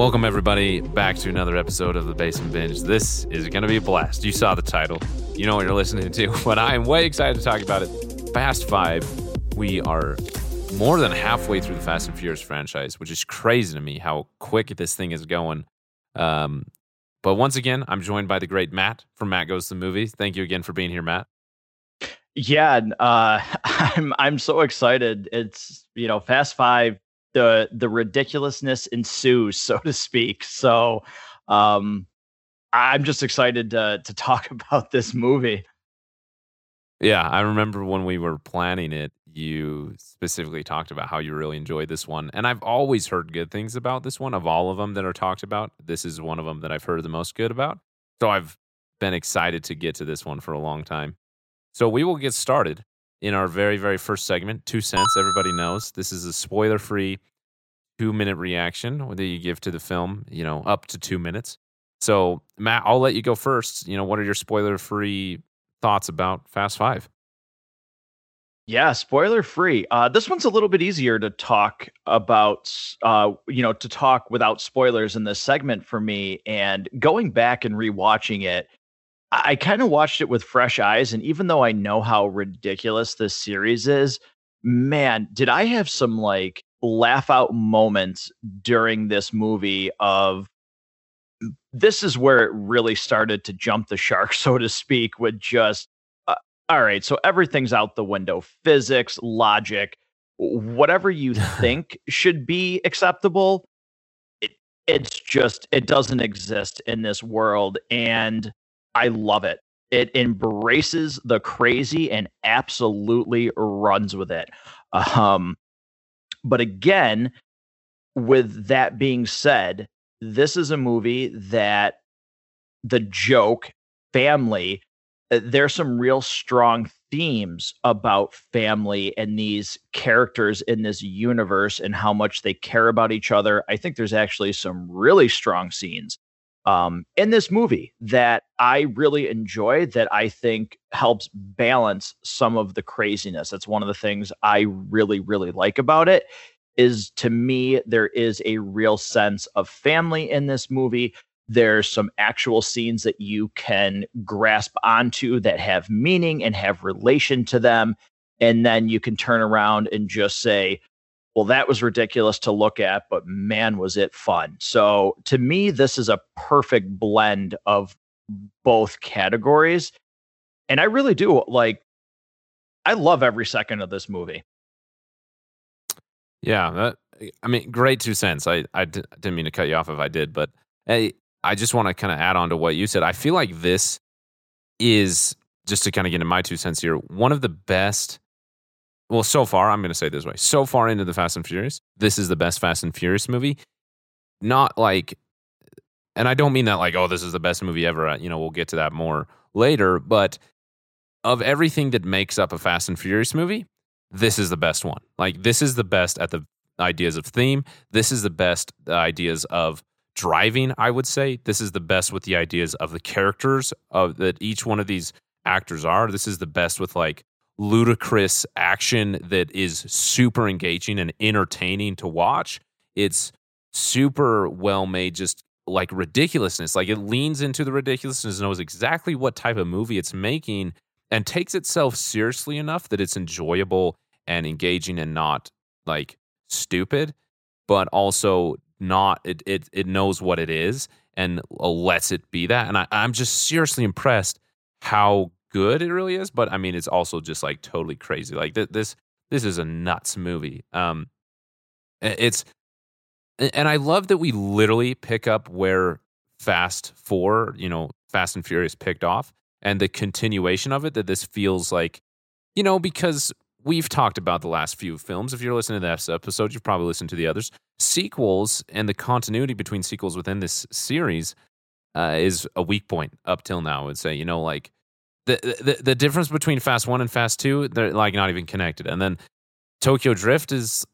Welcome, everybody, back to another episode of The Basement Binge. This is going to be a blast. You saw the title. You know what you're listening to, but I am way excited to talk about it. Fast Five. We are more than halfway through the Fast and Furious franchise, which is crazy to me how quick this thing is going. But once again, I'm joined by the great Matt from Matt Goes to Movies. Thank you again for being here, Matt. Yeah, I'm so excited. It's, you know, Fast Five, the ridiculousness ensues, so to speak. So I'm just excited to talk about this movie. Yeah, I remember when we were planning it, you specifically talked about how you really enjoyed this one. And I've always heard good things about this one. Of all of them that are talked about, this is one of them that I've heard the most good about. So I've been excited to get to this one for a long time. So we will get started in our very, very first segment, 2 cents. Everybody knows this is a spoiler-free 2-minute reaction that you give to the film, you know, up to 2 minutes. So, Matt, I'll let you go first. You know, what are your spoiler-free thoughts about Fast Five? Yeah, spoiler-free. This one's a little bit easier to talk about, to talk without spoilers in this segment for me. And going back and rewatching it, I kind of watched it with fresh eyes. And even though I know how ridiculous this series is, man, did I have some like laugh out moments during this movie of this is where it really started to jump the shark, so to speak, with just, all right, so everything's out the window. Physics, logic, whatever you think should be acceptable. It doesn't exist in this world. And I love it. It embraces the crazy and absolutely runs with it. But again, with that being said, this is a movie that the joke family, there's some real strong themes about family and these characters in this universe and how much they care about each other. I think there's actually some really strong scenes in this movie that I really enjoy, that I think helps balance some of the craziness. That's one of the things I really, really like about it, is to me, there is a real sense of family in this movie. There's some actual scenes that you can grasp onto that have meaning and have relation to them. And then you can turn around and just say, well, that was ridiculous to look at, but man, was it fun. So to me, this is a perfect blend of both categories. And I really do I love every second of this movie. Yeah. Great 2 cents. I didn't mean to cut you off if I did, but hey, I just want to kind of add on to what you said. I feel like this is, just to kind of get into my 2 cents here, one of the best. Well, so far, I'm going to say it this way. So far into the Fast and Furious, this is the best Fast and Furious movie. Not like, and I don't mean that like, oh, this is the best movie ever. You know, we'll get to that more later. But of everything that makes up a Fast and Furious movie, this is the best one. Like, this is the best at the ideas of theme. This is the best ideas of driving, I would say. This is the best with the ideas of the characters of that each one of these actors are. This is the best with like ludicrous action that is super engaging and entertaining to watch. It's super well made, just like ridiculousness. Like it leans into the ridiculousness, knows exactly what type of movie it's making, and takes itself seriously enough that it's enjoyable and engaging and not like stupid, but also not. It knows what it is and lets it be that. And I'm just seriously impressed how good it really is, but I mean, it's also just like totally crazy. Like this is a nuts movie. And I love that we literally pick up where Fast 4, you know, Fast and Furious picked off, and the continuation of it, that this feels like, you know, because we've talked about the last few films. If you're listening to this episode, you've probably listened to the others. Sequels and the continuity between sequels within this series is a weak point up till now. I would say, you know, like, The difference between Fast 1 and Fast 2, they're like not even connected. And then Tokyo Drift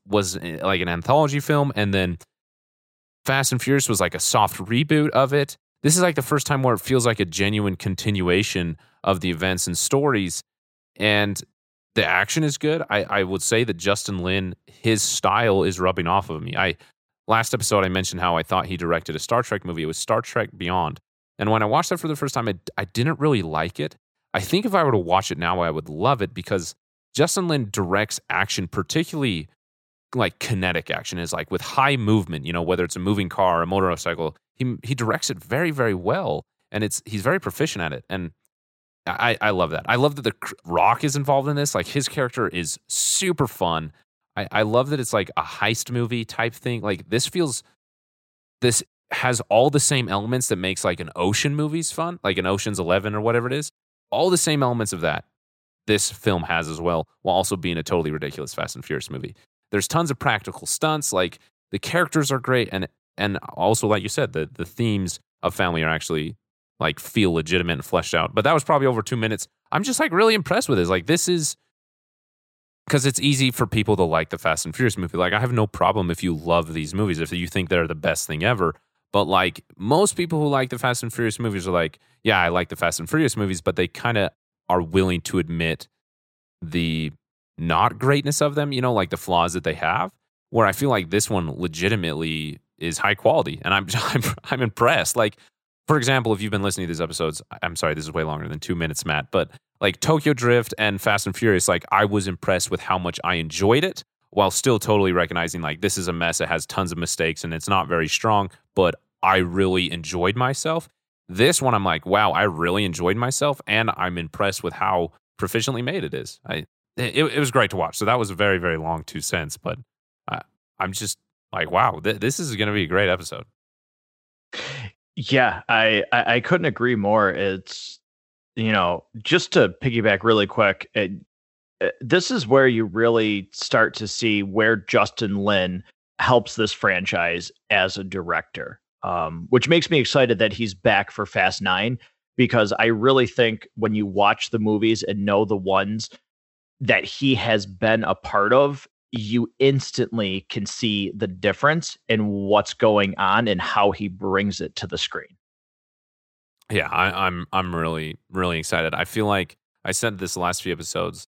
was like an anthology film, and then Fast and Furious was like a soft reboot of it. This is like the first time where it feels like a genuine continuation of the events and stories, and the action is good. I would say that Justin Lin, his style is rubbing off of me. I Last episode, I mentioned how I thought he directed a Star Trek movie. It was Star Trek Beyond. And when I watched that for the first time, I didn't really like it. I think if I were to watch it now, I would love it because Justin Lin directs action, particularly like kinetic action, is like with high movement, you know, whether it's a moving car or a motorcycle, he directs it very, very well. And he's very proficient at it. And I love that. I love that The Rock is involved in this. Like his character is super fun. I love that it's like a heist movie type thing. Like this has all the same elements that makes like an ocean movie's fun, like an Ocean's 11 or whatever it is. All the same elements of that this film has as well, while also being a totally ridiculous Fast and Furious movie. There's tons of practical stunts. Like the characters are great, and also like you said, the themes of family are actually like feel legitimate and fleshed out. But that was probably over 2 minutes. I'm just like really impressed with this. Like this is. Because it's easy for people to like the Fast and Furious movie. Like, I have no problem if you love these movies, if you think they're the best thing ever. But, like, most people who like the Fast and Furious movies are like, yeah, I like the Fast and Furious movies, but they kind of are willing to admit the not greatness of them, you know, like the flaws that they have, where I feel like this one legitimately is high quality. And I'm impressed. Like, for example, if you've been listening to these episodes, I'm sorry, this is way longer than 2 minutes, Matt, but like Tokyo Drift and Fast and Furious, like I was impressed with how much I enjoyed it while still totally recognizing like this is a mess. It has tons of mistakes and it's not very strong, but I really enjoyed myself. This one, I'm like, wow, I really enjoyed myself and I'm impressed with how proficiently made it is. It was great to watch. So that was a very, very long 2 cents, but I'm just like, wow, this is going to be a great episode. Yeah, I couldn't agree more. It's, you know, just to piggyback really quick, this is where you really start to see where Justin Lin helps this franchise as a director, which makes me excited that he's back for Fast 9, because I really think when you watch the movies and know the ones that he has been a part of, you instantly can see the difference in what's going on and how he brings it to the screen. Yeah, I'm really, really excited. I feel like I said this the last few episodes,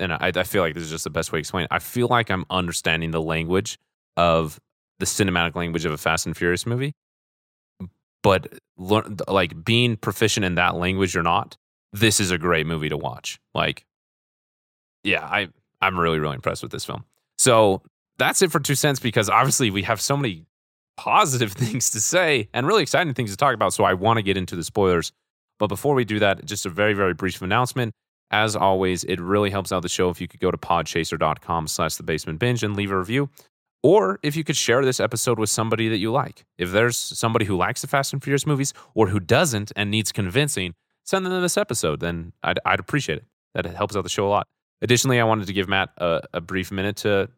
and I feel like this is just the best way to explain it. I feel like I'm understanding the language of the cinematic language of a Fast and Furious movie, but like being proficient in that language or not, this is a great movie to watch. Like, yeah, I'm really, really impressed with this film. So that's it for 2 cents, because obviously we have so many positive things to say and really exciting things to talk about. So I want to get into the spoilers. But before we do that, just a very, very brief announcement. As always, it really helps out the show if you could go to podchaser.com/thebasementbinge and leave a review. Or if you could share this episode with somebody that you like. If there's somebody who likes the Fast and Furious movies or who doesn't and needs convincing, send them this episode. Then I'd appreciate it. That helps out the show a lot. Additionally, I wanted to give Matt a brief minute to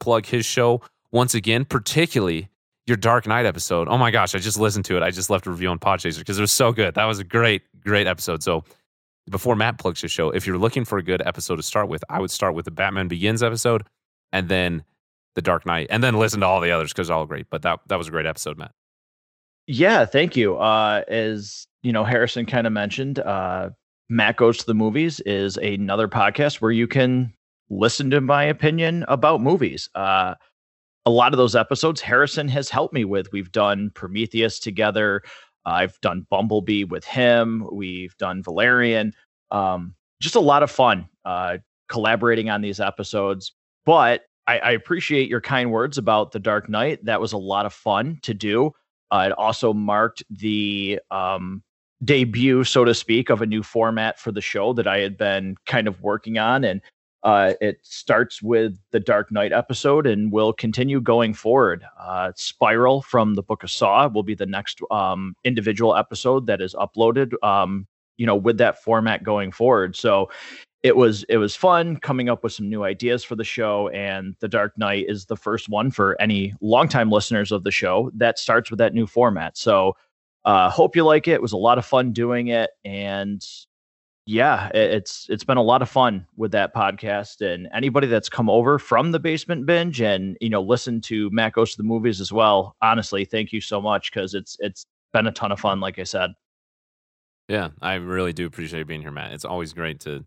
plug his show once again, particularly your Dark Knight episode. Oh my gosh, I just listened to it. I just left a review on Podchaser because it was so good. That was a great, great episode. So before Matt plugs his show, if you're looking for a good episode to start with, I would start with the Batman Begins episode and then the Dark Knight, and then listen to all the others because they're all great. But that was a great episode, Matt. Yeah, thank you. As you know, Harrison kind of mentioned, Matt Goes to the Movies is another podcast where you can listen to my opinion about movies. A lot of those episodes Harrison has helped me with. We've done Prometheus together. I've done Bumblebee with him. We've done Valerian. Just a lot of fun collaborating on these episodes. But I appreciate your kind words about The Dark Knight. That was a lot of fun to do. It also marked the debut, so to speak, of a new format for the show that I had been kind of working on. And it starts with the Dark Knight episode and will continue going forward. Spiral from the Book of Saw will be the next individual episode that is uploaded, with that format going forward. So it was fun coming up with some new ideas for the show. And the Dark Knight is the first one for any longtime listeners of the show that starts with that new format. So hope you like it. It was a lot of fun doing it. And yeah, it's been a lot of fun with that podcast, and anybody that's come over from the Basement Binge and, you know, listen to Matt Goes to the Movies as well. Honestly, thank you so much. 'Cause it's been a ton of fun. Like I said. Yeah, I really do appreciate being here, Matt. It's always great to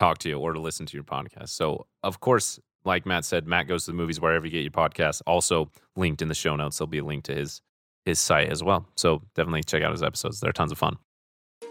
talk to you or to listen to your podcast. So of course, like Matt said, Matt Goes to the Movies, wherever you get your podcasts. Also linked in the show notes. There'll be a link to his site as well. So definitely check out his episodes. They're tons of fun.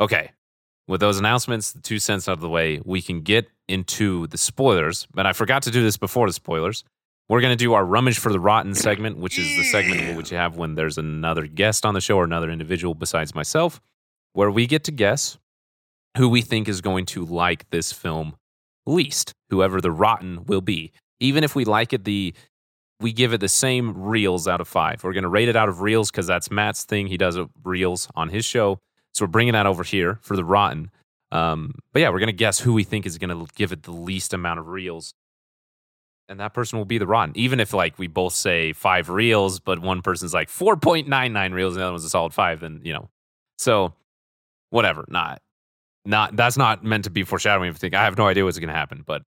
Okay, with those announcements, the 2 cents out of the way, we can get into the spoilers. But I forgot to do this before the spoilers. We're going to do our Rummage for the Rotten segment, which is the segment which you have when there's another guest on the show or another individual besides myself, where we get to guess who we think is going to like this film least, whoever the rotten will be. Even if we like it, we give it the same reels out of 5. We're going to rate it out of reels because that's Matt's thing. He does reels on his show. So we're bringing that over here for the rotten. But yeah, we're going to guess who we think is going to give it the least amount of reels. And that person will be the rotten. Even if like we both say 5 reels, but one person's like 4.99 reels and the other one's a solid 5, then, you know. So whatever, not that's not meant to be foreshadowing anything. I have no idea what's going to happen, but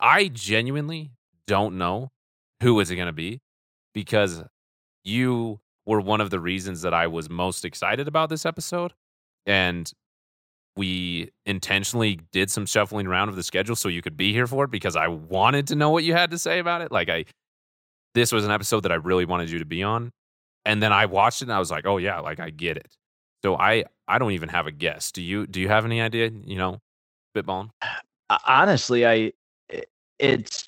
I genuinely don't know who is it going to be, because you were one of the reasons that I was most excited about this episode. And we intentionally did some shuffling around of the schedule so you could be here for it, because I wanted to know what you had to say about it. This was an episode that I really wanted you to be on. And then I watched it and I was like, oh yeah, I get it. So I don't even have a guess. Do you have any idea, you know, spitballing? Honestly, it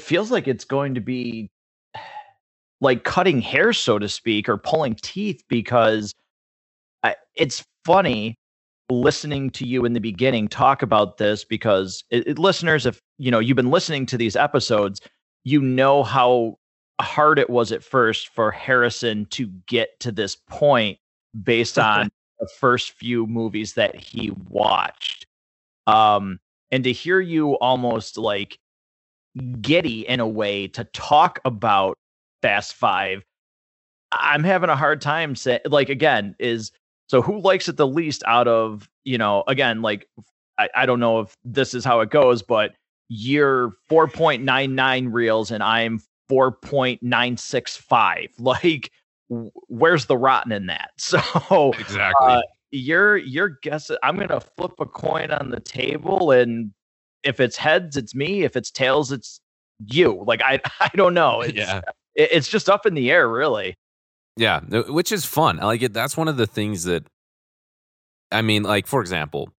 feels like it's going to be like cutting hair, so to speak, or pulling teeth, because it's funny listening to you in the beginning talk about this, because listeners, if you know, you've been listening to these episodes, you know how hard it was at first for Harrison to get to this point based on the first few movies that he watched. And to hear you almost like giddy in a way to talk about Fast Five, I'm having a hard time saying, so who likes it the least out of, you know, again, I don't know if this is how it goes, but you're 4.99 reels and I'm 4.965. Where's the rotten in that? So exactly, your guess. I'm going to flip a coin on the table, and if it's heads, it's me. If it's tails, it's you. I don't know. It's just up in the air, really. Yeah, which is fun. That's one of the things that, for example,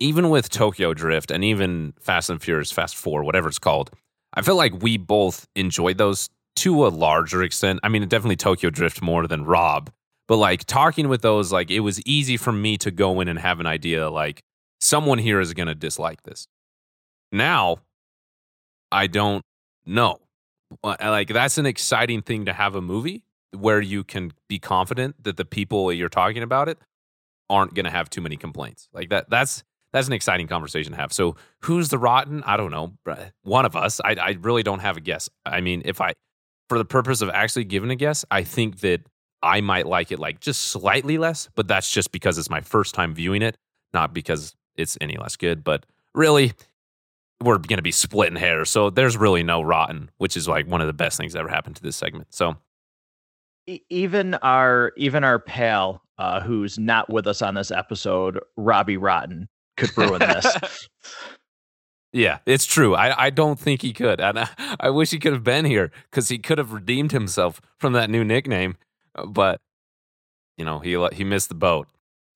even with Tokyo Drift and even Fast and Furious, Fast 4, whatever it's called, I feel like we both enjoyed those to a larger extent. Definitely Tokyo Drift more than Rob. But talking with those, it was easy for me to go in and have an idea, someone here is going to dislike this. Now, I don't know. That's an exciting thing to have a movie where you can be confident that the people you're talking about it aren't going to have too many complaints. That's an exciting conversation to have. So who's the rotten? I don't know. One of us. I really don't have a guess. For the purpose of actually giving a guess, I think that I might like it just slightly less, but that's just because it's my first time viewing it, not because it's any less good. But really, we're going to be splitting hairs, so there's really no rotten, which is one of the best things that ever happened to this segment. So even our pal who's not with us on this episode, Robbie Rotten, could ruin this. Yeah, it's true. I don't think he could, and I wish he could have been here because he could have redeemed himself from that new nickname. But you know, he missed the boat.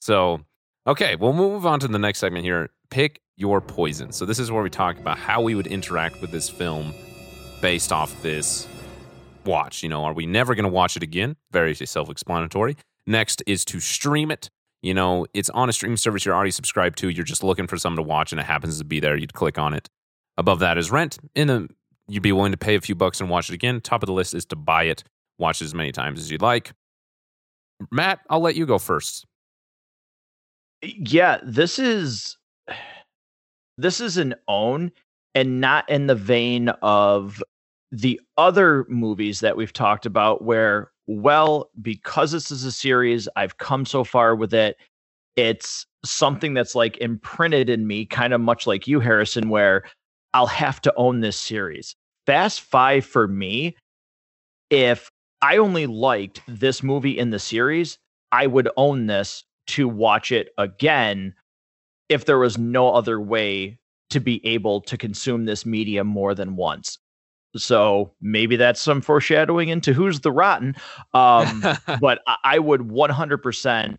So okay, we'll move on to the next segment here. Pick your poison. So this is where we talk about how we would interact with this film based off this watch. You know, are we never going to watch it again? Very self-explanatory. Next is to stream it. You know, it's on a streaming service you're already subscribed to. You're just looking for something to watch, and it happens to be there. You'd click on it. Above that is rent. You'd be willing to pay a few bucks and watch it again. Top of the list is to buy it. Watch it as many times as you'd like. Matt, I'll let you go first. Yeah, this is an own, and not in the vein of the other movies that we've talked about where, well, because this is a series, I've come so far with it. It's something that's like imprinted in me, kind of much like you, Harrison, where I'll have to own this series. Fast Five for me, if I only liked this movie in the series, I would own this to watch it again if there was no other way to be able to consume this media more than once. So maybe that's some foreshadowing into Who's the Rotten. But I would 100%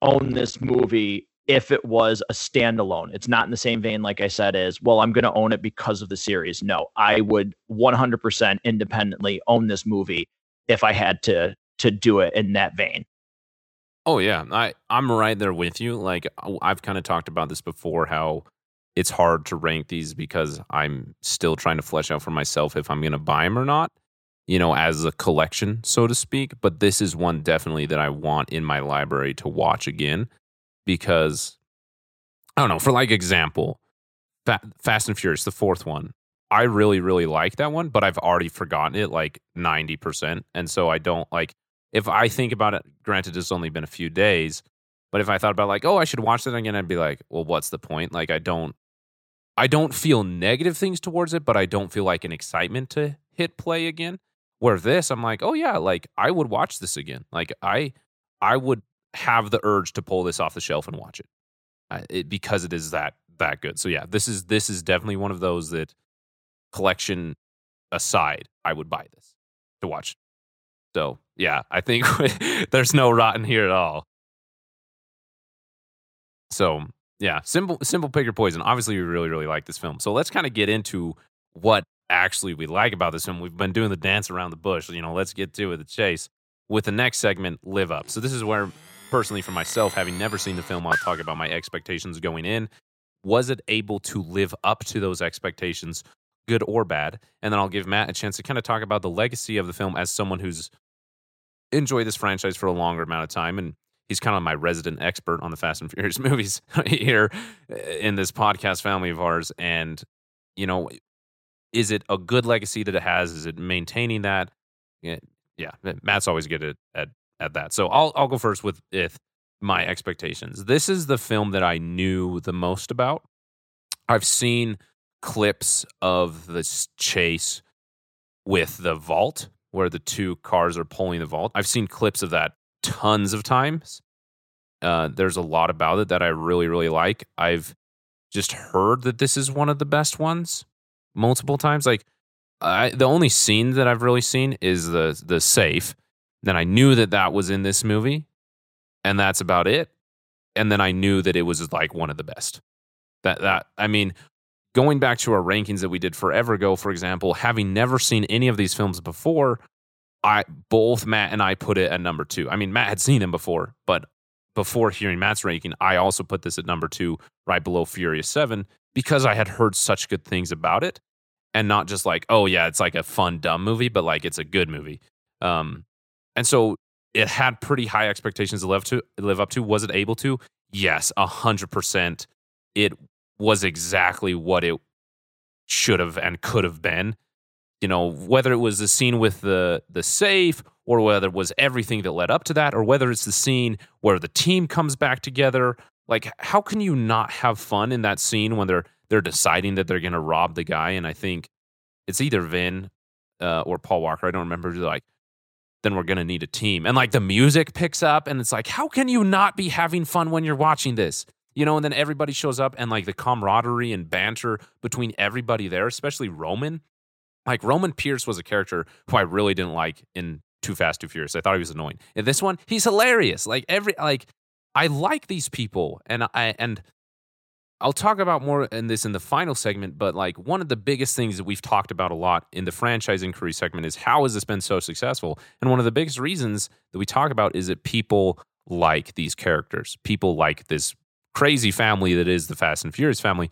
own this movie if it was a standalone. It's not in the same vein, like I said, as, well, I'm going to own it because of the series. No, I would 100% independently own this movie if I had to do it in that vein. Oh, yeah. I'm right there with you. Like, I've kind of talked about this before, how it's hard to rank these because I'm still trying to flesh out for myself if I'm going to buy them or not, you know, as a collection, so to speak. But this is one definitely that I want in my library to watch again because, I don't know, for like example, Fast and Furious, the fourth one. I really, really like that one, but I've already forgotten it like 90%. And so I don't like... If I think about it, granted, it's only been a few days, but if I thought about like, oh, I should watch that again, I'd be like, well, what's the point? Like, I don't feel negative things towards it, but I don't feel like an excitement to hit play again. Where this, I'm like, oh yeah, like I would watch this again. Like I would have the urge to pull this off the shelf and watch it because it is that good. So yeah, this is definitely one of those that, collection aside, I would buy this to watch. So yeah, I think there's no rotten here at all. So yeah, simple pick your poison. Obviously, we really, really like this film. So let's kind of get into what actually we like about this film. We've been doing the dance around the bush. You know, let's get to the chase with the next segment, Live Up. So this is where, personally, for myself, having never seen the film, I'll talk about my expectations going in. Was it able to live up to those expectations, good or bad? And then I'll give Matt a chance to kind of talk about the legacy of the film as someone who's enjoyed this franchise for a longer amount of time, and he's kind of my resident expert on the Fast and Furious movies here in this podcast family of ours. And, you know, is it a good legacy that it has? Is it maintaining that? Yeah, Matt's always good at that. So I'll go first with my expectations. This is the film that I knew the most about. I've seen clips of this chase with the vault, where the two cars are pulling the vault. I've seen clips of that tons of times. There's a lot about it that I really, really like. I've just heard that this is one of the best ones multiple times. Like, the only scene that I've really seen is the safe. Then I knew that was in this movie, and that's about it. And then I knew that it was like one of the best. Going back to our rankings that we did forever ago, for example, having never seen any of these films before, both Matt and I put it at number 2. I mean, Matt had seen them before, but before hearing Matt's ranking, I also put this at number 2, right below Furious 7, because I had heard such good things about it, and not just like, oh yeah, it's like a fun, dumb movie, but like it's a good movie. And so it had pretty high expectations to live up to. Was it able to? Yes, 100%. It was exactly what it should have and could have been. You know, whether it was the scene with the safe, or whether it was everything that led up to that, or whether it's the scene where the team comes back together. Like, how can you not have fun in that scene when they're deciding that they're going to rob the guy? And I think it's either Vin or Paul Walker, I don't remember, like, then we're going to need a team. And like the music picks up, and it's like, how can you not be having fun when you're watching this? You know, and then everybody shows up, and like the camaraderie and banter between everybody there, especially Roman. Like, Roman Pierce was a character who I really didn't like in Too Fast, Too Furious. I thought he was annoying. In this one, he's hilarious. Like, I like these people, and I'll talk about more in this in the final segment. But like, one of the biggest things that we've talked about a lot in the franchise inquiry segment is, how has this been so successful? And one of the biggest reasons that we talk about is that people like these characters. People like this crazy family that is the Fast and Furious family.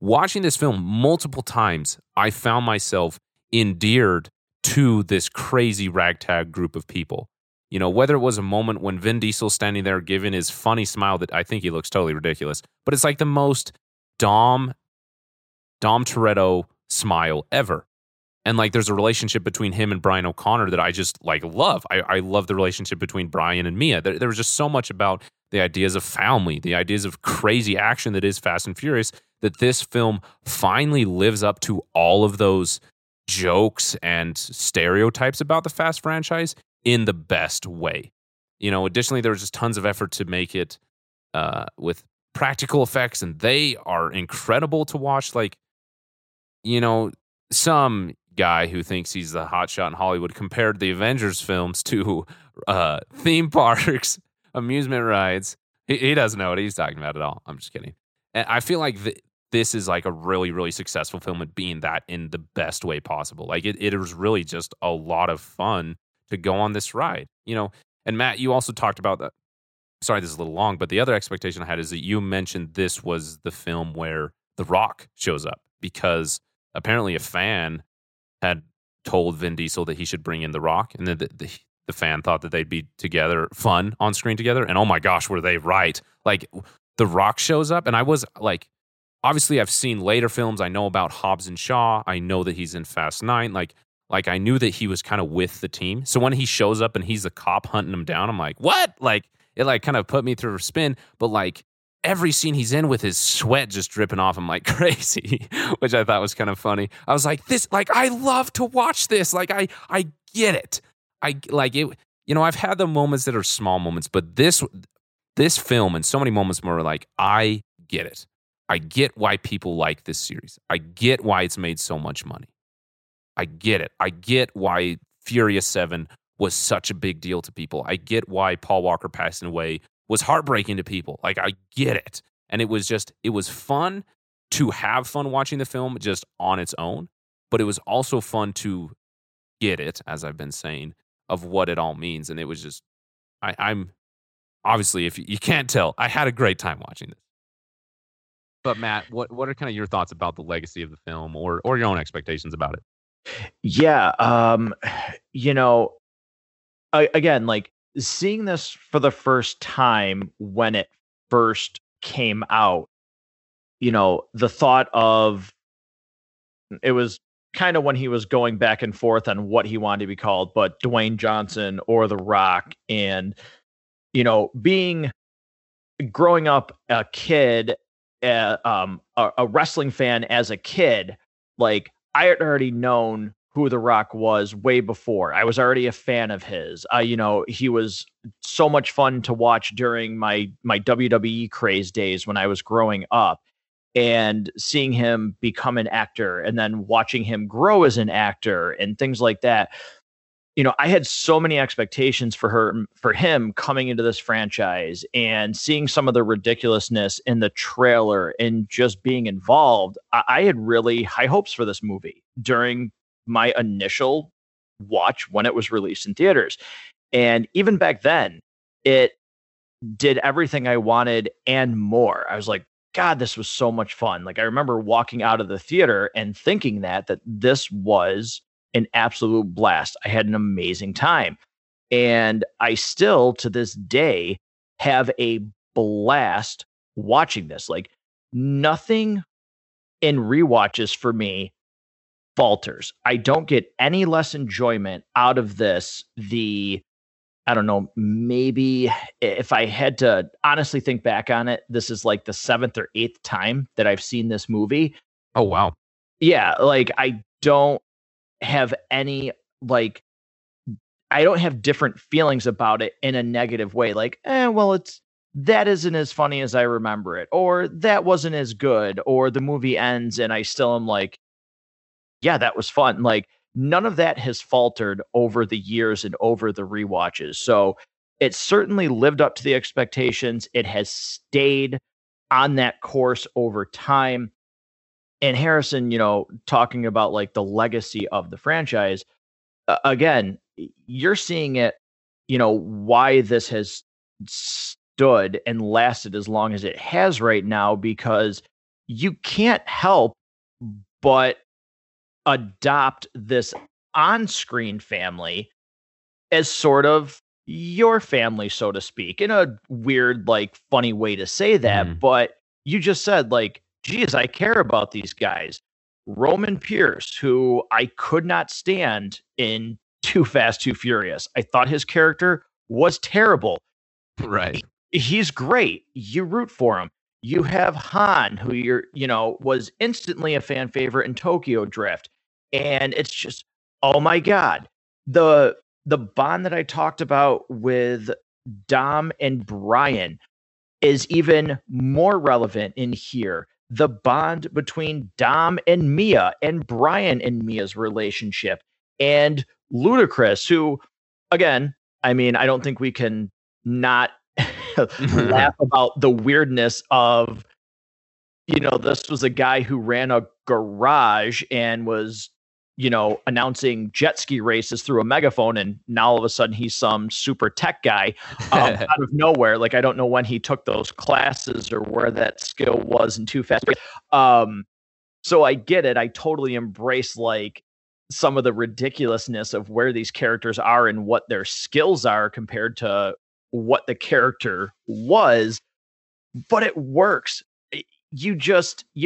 Watching this film multiple times, I found myself endeared to this crazy ragtag group of people. You know, whether it was a moment when Vin Diesel's standing there giving his funny smile that I think he looks totally ridiculous, but it's like the most Dom Dom Toretto smile ever. And like, there's a relationship between him and Brian O'Connor that I just like love. I love the relationship between Brian and Mia. There was just so much about the ideas of family, the ideas of crazy action that is Fast and Furious, that this film finally lives up to all of those jokes and stereotypes about the Fast franchise in the best way. You know, additionally, there was just tons of effort to make it with practical effects, and they are incredible to watch. Like, you know, some guy who thinks he's the hotshot in Hollywood compared the Avengers films to theme parks, amusement rides. He doesn't know what he's talking about at all. I'm just kidding. And I feel like this is like a really, really successful film at being that in the best way possible. Like, it was really just a lot of fun to go on this ride, you know. And Matt, you also talked about that. Sorry, this is a little long, but the other expectation I had is that you mentioned this was the film where The Rock shows up, because apparently a fan had told Vin Diesel that he should bring in The Rock, and then the fan thought that they'd be together, fun on screen together, and oh my gosh, were they right. Like, The Rock shows up, and I was like, obviously I've seen later films, I know about Hobbs and Shaw, I know that he's in Fast 9, like I knew that he was kind of with the team. So when he shows up and he's the cop hunting him down, I'm like, what? Like, it like kind of put me through a spin, but like, every scene he's in with his sweat just dripping off him like crazy, which I thought was kind of funny. I was like, this, like, I love to watch this. Like, I get it. I like it. You know, I've had the moments that are small moments, but this film and so many moments more like, I get it. I get why people like this series. I get why it's made so much money. I get it. I get why Furious 7 was such a big deal to people. I get why Paul Walker passing away was heartbreaking to people. Like, I get it. And it was fun to have fun watching the film just on its own, but it was also fun to get it, as I've been saying, of what it all means. And it was just, I'm obviously, if you can't tell, I had a great time watching this. But Matt, what are kind of your thoughts about the legacy of the film, or your own expectations about it? Yeah. You know, again, like, seeing this for the first time when it first came out, you know, the thought of it was kind of when he was going back and forth on what he wanted to be called, but Dwayne Johnson or The Rock, and, you know, growing up a kid, a wrestling fan as a kid, like, I had already known who The Rock was way before. I was already a fan of his. You know, he was so much fun to watch during my WWE craze days when I was growing up, and seeing him become an actor and then watching him grow as an actor and things like that. You know, I had so many expectations for him coming into this franchise, and seeing some of the ridiculousness in the trailer and just being involved. I had really high hopes for this movie during my initial watch when it was released in theaters. And even back then, it did everything I wanted and more. I was like, God, this was so much fun. Like, I remember walking out of the theater and thinking that this was an absolute blast. I had an amazing time. And I still, to this day, have a blast watching this. Like, nothing in rewatches for me falters. I don't get any less enjoyment out of this. I don't know, maybe if I had to honestly think back on it, this is like the 7th or 8th time that I've seen this movie. Oh, wow. Yeah. Like, I don't have any, like, I don't have different feelings about it in a negative way. Like, well, that isn't as funny as I remember it, or that wasn't as good, or the movie ends and I still am like, yeah, that was fun. Like, none of that has faltered over the years and over the rewatches. So it certainly lived up to the expectations. It has stayed on that course over time. And Harrison, you know, talking about like the legacy of the franchise, again, you're seeing it, you know, why this has stood and lasted as long as it has right now, because you can't help but adopt this on-screen family as sort of your family, so to speak, in a weird, like, funny way to say that. But you just said, like, geez, I care about these guys. Roman Pierce, who I could not stand in Too Fast, Too Furious. I thought his character was terrible. Right. He's great. You root for him. You have Han, who was instantly a fan favorite in Tokyo Drift. And it's just, oh my God. The bond that I talked about with Dom and Brian is even more relevant in here. The bond between Dom and Mia and Brian and Mia's relationship and Ludacris, who, again, I mean, I don't think we can not laugh about the weirdness of, this was a guy who ran a garage and was, announcing jet ski races through a megaphone. And now all of a sudden he's some super tech guy out of nowhere. Like, I don't know when he took those classes or where that skill was in Too Fast. So I get it. I totally embrace like some of the ridiculousness of where these characters are and what their skills are compared to what the character was, but it works. You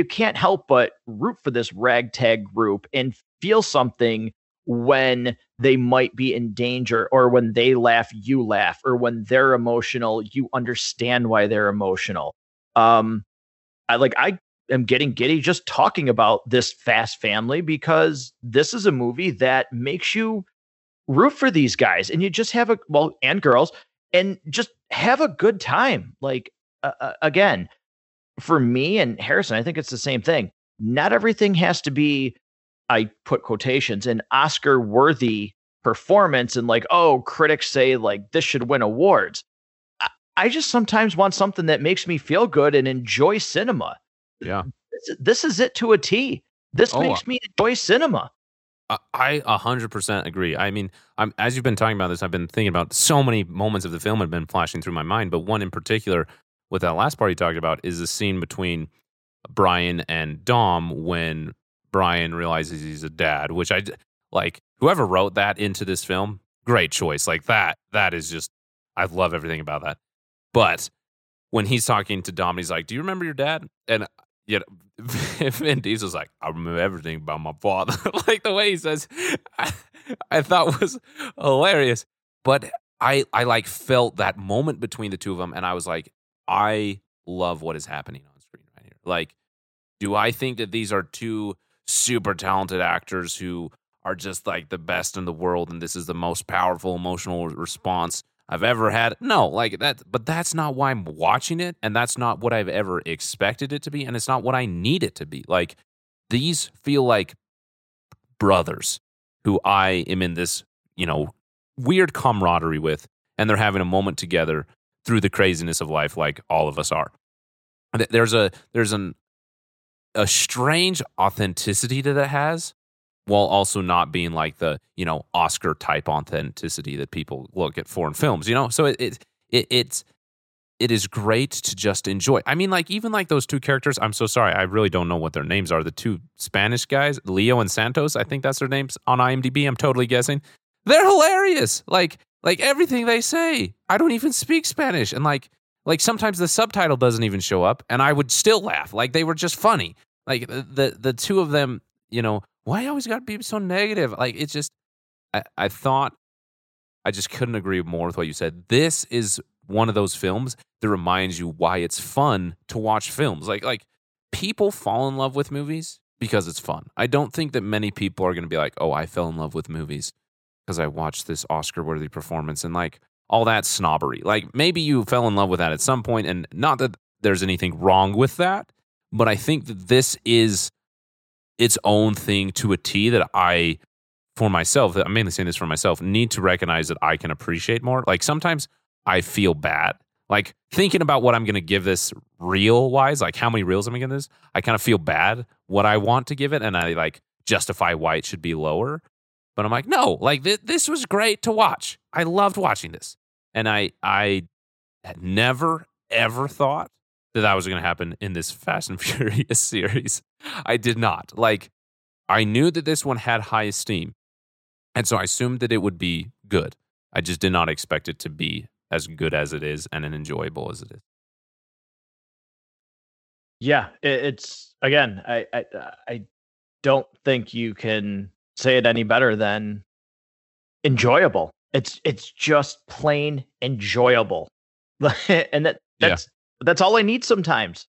can't help but root for this ragtag group and feel something when they might be in danger, or when they laugh, you laugh, or when they're emotional, you understand why they're emotional. I am getting giddy just talking about this Fast family, because this is a movie that makes you root for these guys and you just have and girls, and just have a good time. Like, again, for me and Harrison, I think it's the same thing. Not everything has to be, I put quotations, an Oscar-worthy performance, and like, oh, critics say like this should win awards. I just sometimes want something that makes me feel good and enjoy cinema. Yeah, this is it to a T. This makes me enjoy cinema. I 100% agree. I mean, as you've been talking about this, I've been thinking about so many moments of the film have been flashing through my mind, but one in particular with that last part you talked about is the scene between Brian and Dom when Brian realizes he's a dad, which I like. Whoever wrote that into this film, great choice. Like that is just, I love everything about that. But when he's talking to Dom, he's like, "Do you remember your dad?" And yet Vin Diesel's like, "I remember everything about my father." Like the way he says, I thought was hilarious. But I like felt that moment between the two of them, and I was like, I love what is happening on screen right here. Like, do I think that these are two super talented actors who are just like the best in the world, and this is the most powerful emotional response I've ever had? No, like that, but that's not why I'm watching it, and that's not what I've ever expected it to be, and it's not what I need it to be. Like, these feel like brothers who I am in this, weird camaraderie with, and they're having a moment together through the craziness of life, like all of us are. There's a strange authenticity that it has, while also not being like the, Oscar type authenticity that people look at foreign films, So it is great to just enjoy. I mean, like, even like those two characters, I'm so sorry, I really don't know what their names are. The two Spanish guys, Leo and Santos, I think that's their names on IMDb. I'm totally guessing. They're hilarious. Like everything they say, I don't even speak Spanish. And like sometimes the subtitle doesn't even show up and I would still laugh. Like, they were just funny. Like the two of them, why you always got to be so negative? Like, it's just, I thought, I just couldn't agree more with what you said. This is one of those films that reminds you why it's fun to watch films. Like people fall in love with movies because it's fun. I don't think that many people are going to be like, oh, I fell in love with movies because I watched this Oscar-worthy performance and like all that snobbery. Like, maybe you fell in love with that at some point, and not that there's anything wrong with that, but I think that this is its own thing to a T that I, for myself, I'm mainly saying this for myself, need to recognize that I can appreciate more. Like, sometimes I feel bad. Like, thinking about what I'm going to give this reel-wise, like how many reels am I going to give this, I kind of feel bad what I want to give it, and I like justify why it should be lower. But I'm like, no, like this was great to watch. I loved watching this. And I had never, ever thought that was going to happen in this Fast and Furious series. I did not. Like, I knew that this one had high esteem, and so I assumed that it would be good. I just did not expect it to be as good as it is and as enjoyable as it is. Yeah, it's, again, I don't think you can say it any better than enjoyable. It's just plain enjoyable. And that's all I need sometimes.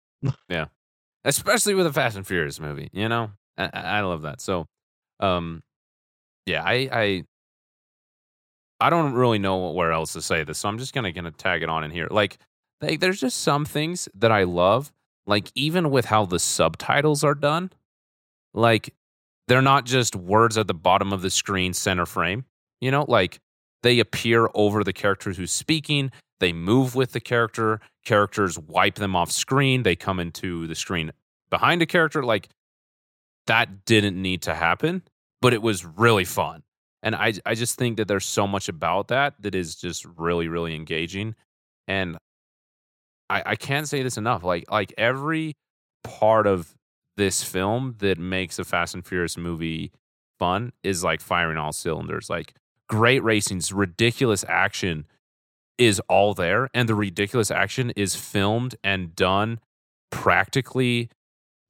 Yeah. Especially with a Fast and Furious movie, you know? I love that. So, I don't really know where else to say this, so I'm just gonna tag it on in here. Like, there's just some things that I love, like even with how the subtitles are done, like they're not just words at the bottom of the screen center frame, you know, like they appear over the character who's speaking, they move with the character, characters wipe them off screen, they come into the screen behind a character, like that didn't need to happen, but it was really fun. And I just think that there's so much about that is just really, really engaging. And I can't say this enough. Like every part of this film that makes a Fast and Furious movie fun is like firing all cylinders. Like great racing's ridiculous action is all there. And the ridiculous action is filmed and done practically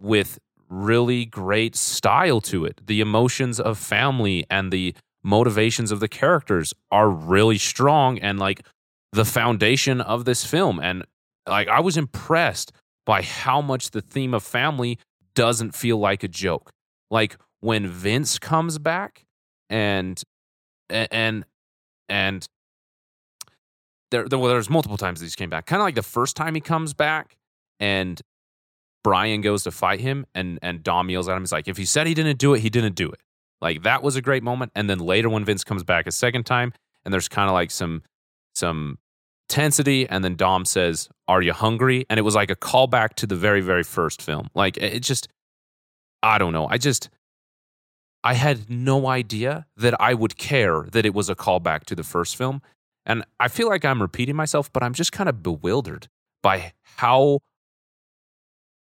with really great style to it. The emotions of family and the motivations of the characters are really strong and like the foundation of this film. And like I was impressed by how much the theme of family doesn't feel like a joke. Like when Vince comes back and there's multiple times these came back. Kind of like the first time he comes back and Brian goes to fight him and Dom yells at him. He's like, if he said he didn't do it, he didn't do it. Like that was a great moment. And then later when Vince comes back a second time and there's kind of like some intensity, and then Dom says, are you hungry? And it was like a callback to the very, very first film. Like it just, I don't know. I had no idea that I would care that it was a callback to the first film. And I feel like I'm repeating myself, but I'm just kind of bewildered by how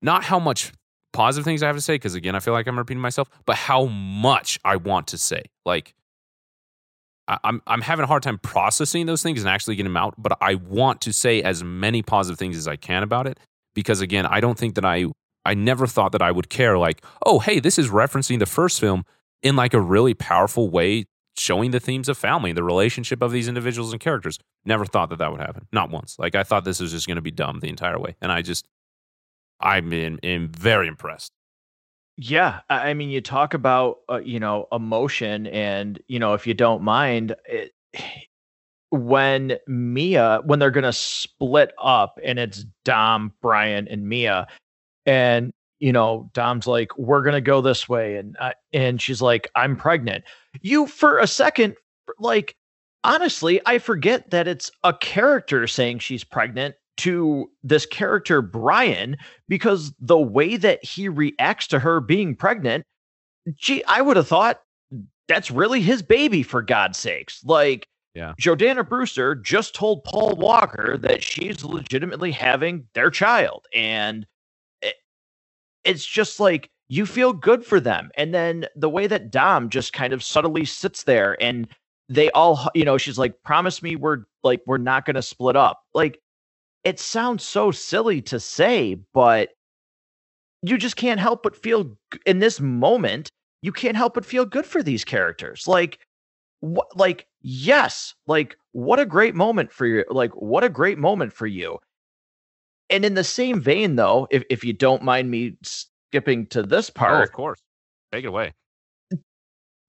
much positive things I have to say, because again, I feel like I'm repeating myself, but how much I want to say. Like I'm having a hard time processing those things and actually getting them out, but I want to say as many positive things as I can about it, because again, I don't think that I never thought that I would care, like, oh, hey, this is referencing the first film in like a really powerful way, showing the themes of family, the relationship of these individuals and characters. Never thought that would happen. Not once. Like I thought this was just going to be dumb the entire way. And I'm very impressed. Yeah. I mean, you talk about, emotion and, if you don't mind it, when they're going to split up and it's Dom, Brian, and Mia, and, Dom's like, we're going to go this way. And she's like, I'm pregnant. You for a second, like, honestly, I forget that it's a character saying she's pregnant to this character, Brian, because the way that he reacts to her being pregnant, gee, I would have thought that's really his baby, for God's sakes. Like, yeah. Jordana Brewster just told Paul Walker that she's legitimately having their child. And it's just like, you feel good for them. And then the way that Dom just kind of subtly sits there and they all, she's like, promise me we're not going to split up. Like, it sounds so silly to say, but you just can't help but feel in this moment, you can't help but feel good for these characters. Like, yes, what a great moment for you. Like, what a great moment for you. And in the same vein, though, if you don't mind me skipping to this part. Oh, of course. Take it away.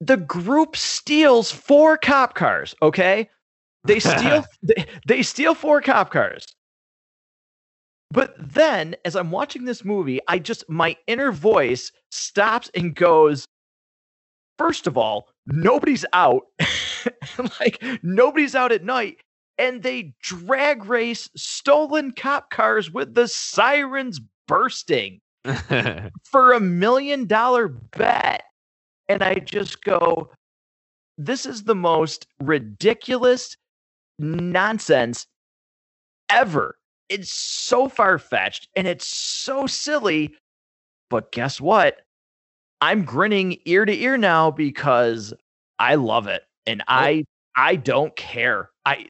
The group steals 4 cop cars. Okay. They steal, they steal 4 cop cars. But then, as I'm watching this movie, my inner voice stops and goes, first of all, nobody's out. Like, nobody's out at night. And they drag race stolen cop cars with the sirens bursting for $1 million bet. And I just go, this is the most ridiculous nonsense ever. It's so far-fetched, and it's so silly, but guess what? I'm grinning ear to ear now because I love it, and I don't care. And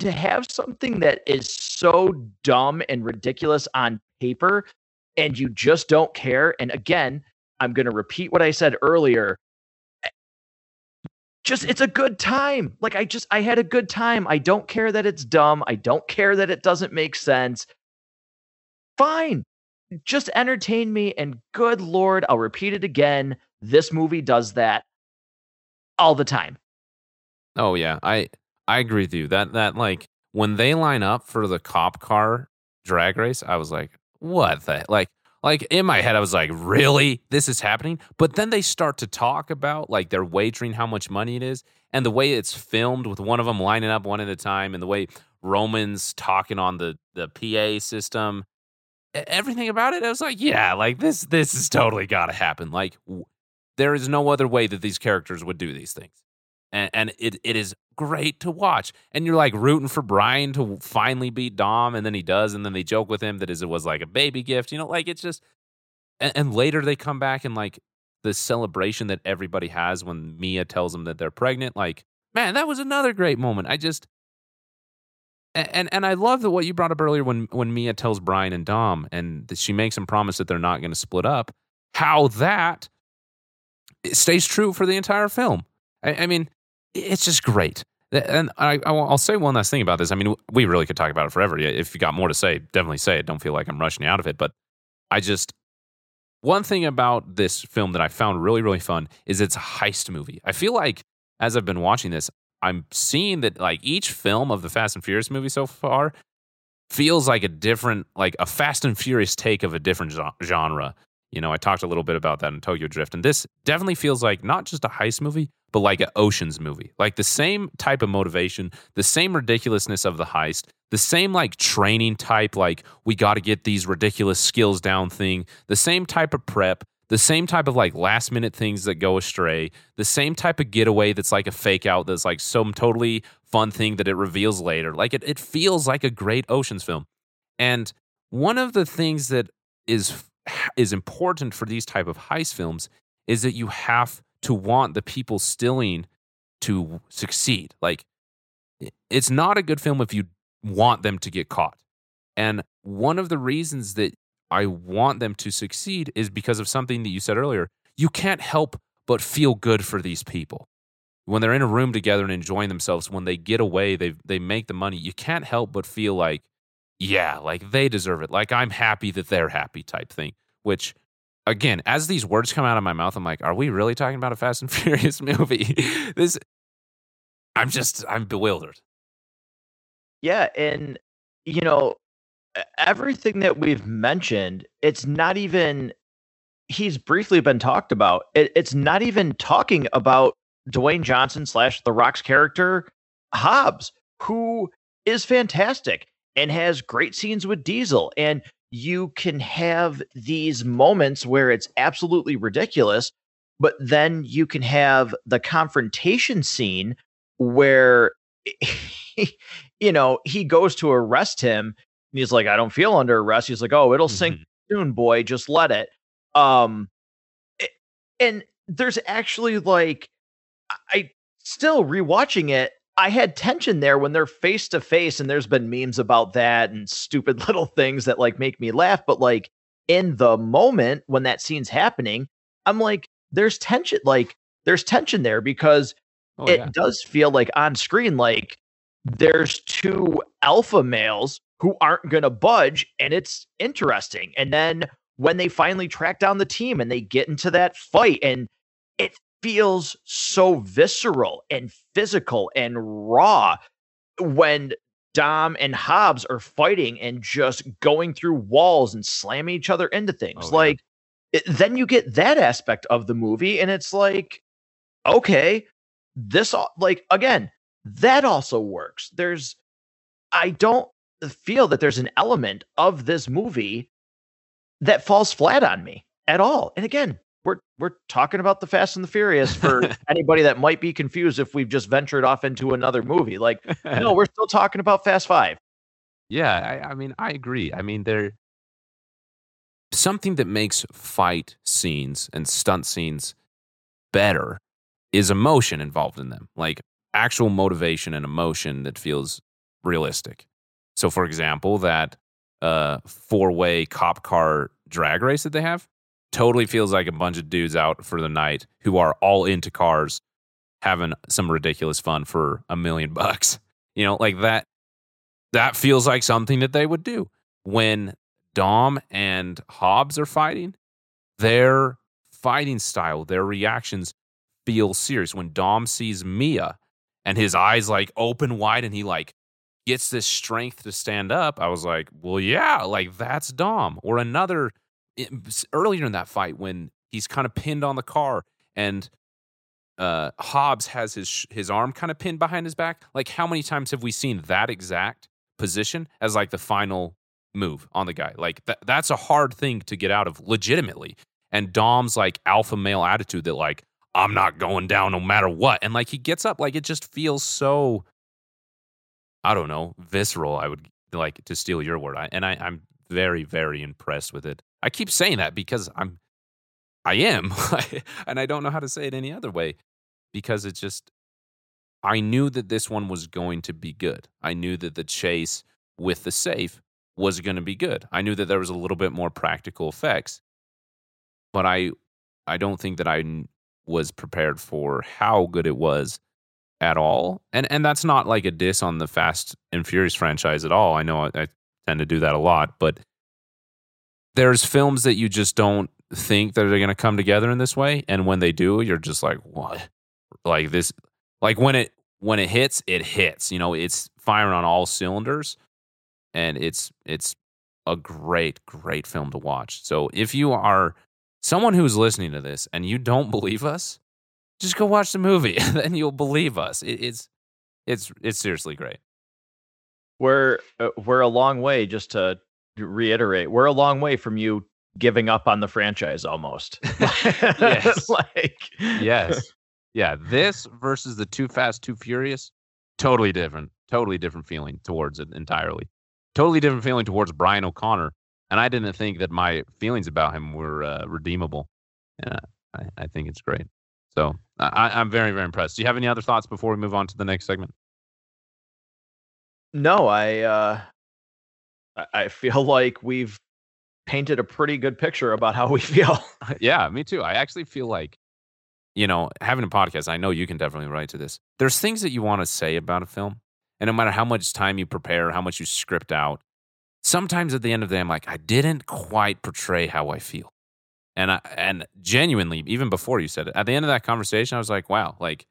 to have something that is so dumb and ridiculous on paper, and you just don't care, and again, I'm going to repeat what I said earlier. Just, it's a good time. Like, I had a good time. I don't care that it's dumb. I don't care that it doesn't make sense. Fine. Just entertain me. And good Lord, I'll repeat it again. This movie does that all the time. Oh yeah. I agree with you that like when they line up for the cop car drag race, I was like, what the like in my head, I was like, really, this is happening? But then they start to talk about like they're wagering how much money it is, and the way it's filmed with one of them lining up one at a time, and the way Roman's talking on the PA system, everything about it, I was like, yeah, like this is totally got to happen. Like there is no other way that these characters would do these things. And it is great to watch. And you're like rooting for Brian to finally beat Dom, and then he does, and then they joke with him that it was like a baby gift. You know, like it's just... And later they come back and like the celebration that everybody has when Mia tells them that they're pregnant. Like, man, that was another great moment. I just... And I love that what you brought up earlier when Mia tells Brian and Dom, and that she makes them promise that they're not going to split up, how that stays true for the entire film. I mean... It's just great. And I'll say one last thing about this. I mean, we really could talk about it forever. If you got more to say, definitely say it. Don't feel like I'm rushing you out of it. But one thing about this film that I found really, really fun is it's a heist movie. I feel like as I've been watching this, I'm seeing that like each film of the Fast and Furious movie so far feels like a different, like a Fast and Furious take of a different genre. You know, I talked a little bit about that in Tokyo Drift, and this definitely feels like not just a heist movie, but like an Ocean's movie. Like the same type of motivation, the same ridiculousness of the heist, the same like training type, like we got to get these ridiculous skills down thing, the same type of prep, the same type of like last minute things that go astray, the same type of getaway that's like a fake out that's like some totally fun thing that it reveals later. Like it feels like a great Ocean's film. And one of the things that is important for these type of heist films is that you have to want the people stealing to succeed. Like it's not a good film if you want them to get caught. And one of the reasons that I want them to succeed is because of something that you said earlier. You can't help but feel good for these people. When they're in a room together and enjoying themselves, when they get away, they make the money. You can't help but feel like, yeah, like they deserve it. Like I'm happy that they're happy type thing, which again, as these words come out of my mouth, I'm like, are we really talking about a Fast and Furious movie? I'm bewildered. Yeah. And you know, everything that we've mentioned, it's not even, he's briefly been talked about. It's not even talking about Dwayne Johnson / The Rock's character, Hobbs, who is fantastic and has great scenes with Diesel. And you can have these moments where it's absolutely ridiculous, but then you can have the confrontation scene where, you know, he goes to arrest him and he's like, I don't feel under arrest. He's like, oh, it'll sink soon, boy. Just let it. And there's actually like, I still rewatching it, I had tension there when they're face to face, and there's been memes about that and stupid little things that like make me laugh. But like in the moment when that scene's happening, I'm like, there's tension. Like there's tension there because it does feel like on screen, like there's two alpha males who aren't going to budge, and it's interesting. And then when they finally track down the team and they get into that fight, and it's, feels so visceral and physical and raw when Dom and Hobbs are fighting and just going through walls and slamming each other into things. Then you get that aspect of the movie, and it's like, okay, this all, like, again, that also works. I don't feel that there's an element of this movie that falls flat on me at all. And again, we're talking about the Fast and the Furious for anybody that might be confused if we've just ventured off into another movie. Like, no, we're still talking about Fast Five. Yeah, I mean, I agree. I mean, they're something that makes fight scenes and stunt scenes better is emotion involved in them, like actual motivation and emotion that feels realistic. So, for example, that four-way cop car drag race that they have, totally feels like a bunch of dudes out for the night who are all into cars having some ridiculous fun for $1 million. You know, like that feels like something that they would do. When Dom and Hobbs are fighting, their fighting style, their reactions feel serious. When Dom sees Mia and his eyes like open wide and he like gets this strength to stand up, I was like, well, yeah, like that's Dom. Or another, earlier in that fight when he's kind of pinned on the car and Hobbs has his arm kind of pinned behind his back. Like, how many times have we seen that exact position as like the final move on the guy? Like that's a hard thing to get out of legitimately. And Dom's like alpha male attitude that like, I'm not going down no matter what. And like he gets up, like it just feels so, I don't know, visceral. I would like to steal your word. I'm very, very impressed with it. I keep saying that because I am, and I don't know how to say it any other way, because it's just, I knew that this one was going to be good. I knew that the chase with the safe was going to be good. I knew that there was a little bit more practical effects, but I don't think that I was prepared for how good it was at all. And that's not like a diss on the Fast and Furious franchise at all. I know I tend to do that a lot, but there's films that you just don't think that they're going to come together in this way, and when they do, you're just like, what? Like this, like when it hits, it hits. You know, it's firing on all cylinders, and it's a great, great film to watch. So if you are someone who's listening to this and you don't believe us, just go watch the movie, and then you'll believe us. It's seriously great. We're a long way, just to reiterate, we're a long way from you giving up on the franchise almost. Yes. Yes. Yeah. This versus the Too Fast, Too Furious. Totally different feeling towards it entirely. Totally different feeling towards Brian O'Connor. And I didn't think that my feelings about him were redeemable. And I think it's great. So I'm very, very impressed. Do you have any other thoughts before we move on to the next segment? No, I feel like we've painted a pretty good picture about how we feel. Yeah, me too. I actually feel like, you know, having a podcast, I know you can definitely relate to this. There's things that you want to say about a film, and no matter how much time you prepare, how much you script out, sometimes at the end of the day, I'm like, I didn't quite portray how I feel. And genuinely, even before you said it, at the end of that conversation, I was like, wow, like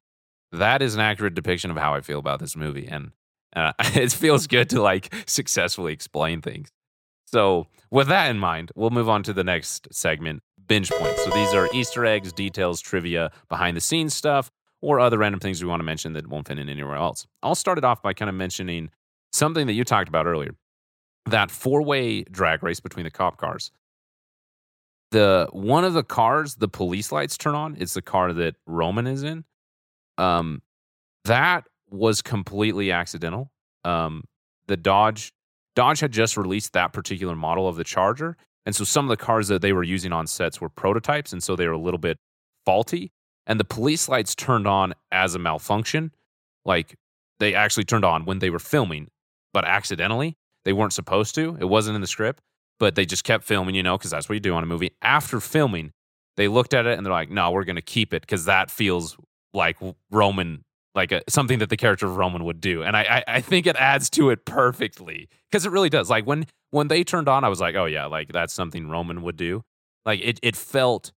that is an accurate depiction of how I feel about this movie. And it feels good to like successfully explain things. So with that in mind, we'll move on to the next segment, Binge Points. So these are Easter eggs, details, trivia, behind-the-scenes stuff, or other random things we want to mention that won't fit in anywhere else. I'll start it off by kind of mentioning something that you talked about earlier, that four-way drag race between the cop cars. One of the cars, the police lights turn on. It's the car that Roman is in. That was completely accidental. The Dodge had just released that particular model of the Charger, and so some of the cars that they were using on sets were prototypes, and so they were a little bit faulty, and the police lights turned on as a malfunction. Like, they actually turned on when they were filming, but accidentally. They weren't supposed to. It wasn't in the script, but they just kept filming, you know, because that's what you do on a movie. After filming, they looked at it, and they're like, no, we're going to keep it, because that feels like Roman, like something that the character of Roman would do. And I think it adds to it perfectly, because it really does. Like when they turned on, I was like, oh yeah, like that's something Roman would do. Like it felt,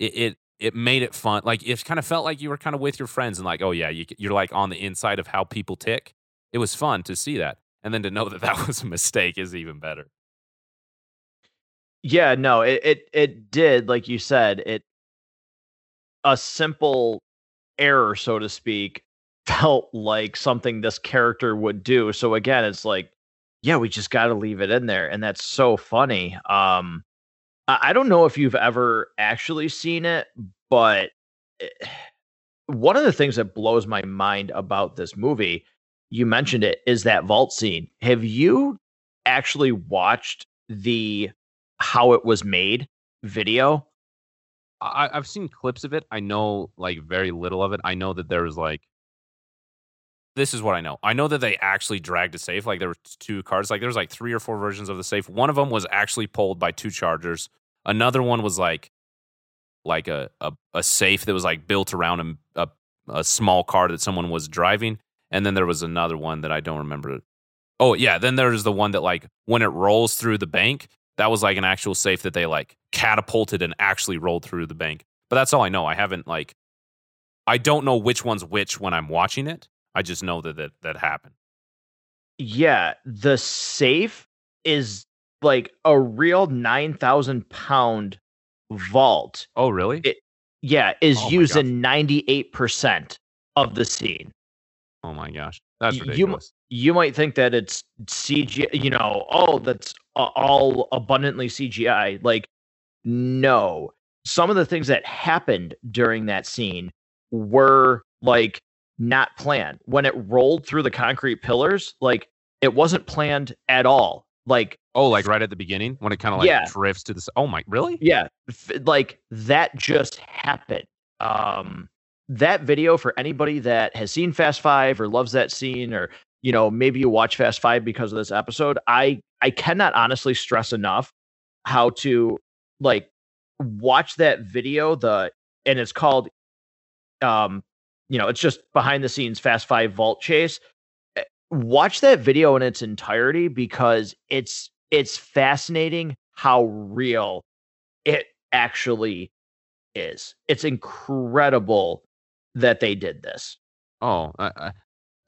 it made it fun. Like it kind of felt like you were kind of with your friends and like, oh yeah, you're like on the inside of how people tick. It was fun to see that. And then to know that that was a mistake is even better. Yeah, no, it did. Like you said, a simple error, so to speak, felt like something this character would do. So again, it's like, yeah, we just got to leave it in there, and that's so funny. I don't know if you've ever actually seen it, but one of the things that blows my mind about this movie, you mentioned it, is that vault scene. Have you actually watched the how it was made video? I've seen clips of it. I know like very little of it. I know that there was like, this is what I know. I know that they actually dragged a safe. Like there were two cars. Like there was like 3 or 4 versions of the safe. One of them was actually pulled by 2 Chargers. Another one was like like a safe that was like built around a small car that someone was driving. And then there was another one that I don't remember. Oh, yeah. Then there's the one that like when it rolls through the bank, that was like an actual safe that they like catapulted and actually rolled through the bank. But that's all I know. I haven't like, I don't know which one's which when I'm watching it. I just know that happened. Yeah. The safe is like a real 9,000 pound vault. Oh, really? It is used in 98% of the scene. Oh my gosh, that's ridiculous. You might think that it's CGI, you know, that's all abundantly CGI. Like, no. Some of the things that happened during that scene were, like, not planned. When it rolled through the concrete pillars, like, it wasn't planned at all. Like, right at the beginning when it kind of like drifts to this. Oh my, really? Yeah. Like that just happened. That video, for anybody that has seen Fast Five or loves that scene, or, you know, maybe you watch Fast Five because of this episode, I cannot honestly stress enough how to like watch that video. And it's called, you know, it's just behind the scenes Fast Five vault chase. Watch that video in its entirety because it's fascinating how real it actually is. It's incredible that they did this. Oh,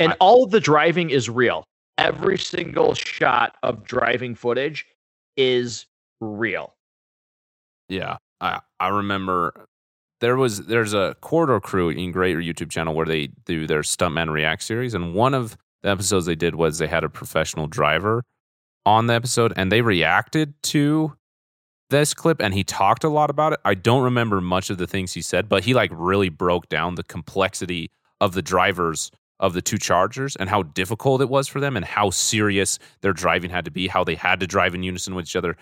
and all of the driving is real. Every single shot of driving footage is real. Yeah, I remember there's a Corridor Crew in Greater YouTube channel where they do their Stuntman React series, and one of the episodes they did was they had a professional driver on the episode, and they reacted to this clip, and he talked a lot about it. I don't remember much of the things he said, but he like really broke down the complexity of the drivers of the two Chargers and how difficult it was for them and how serious their driving had to be, how they had to drive in unison with each other.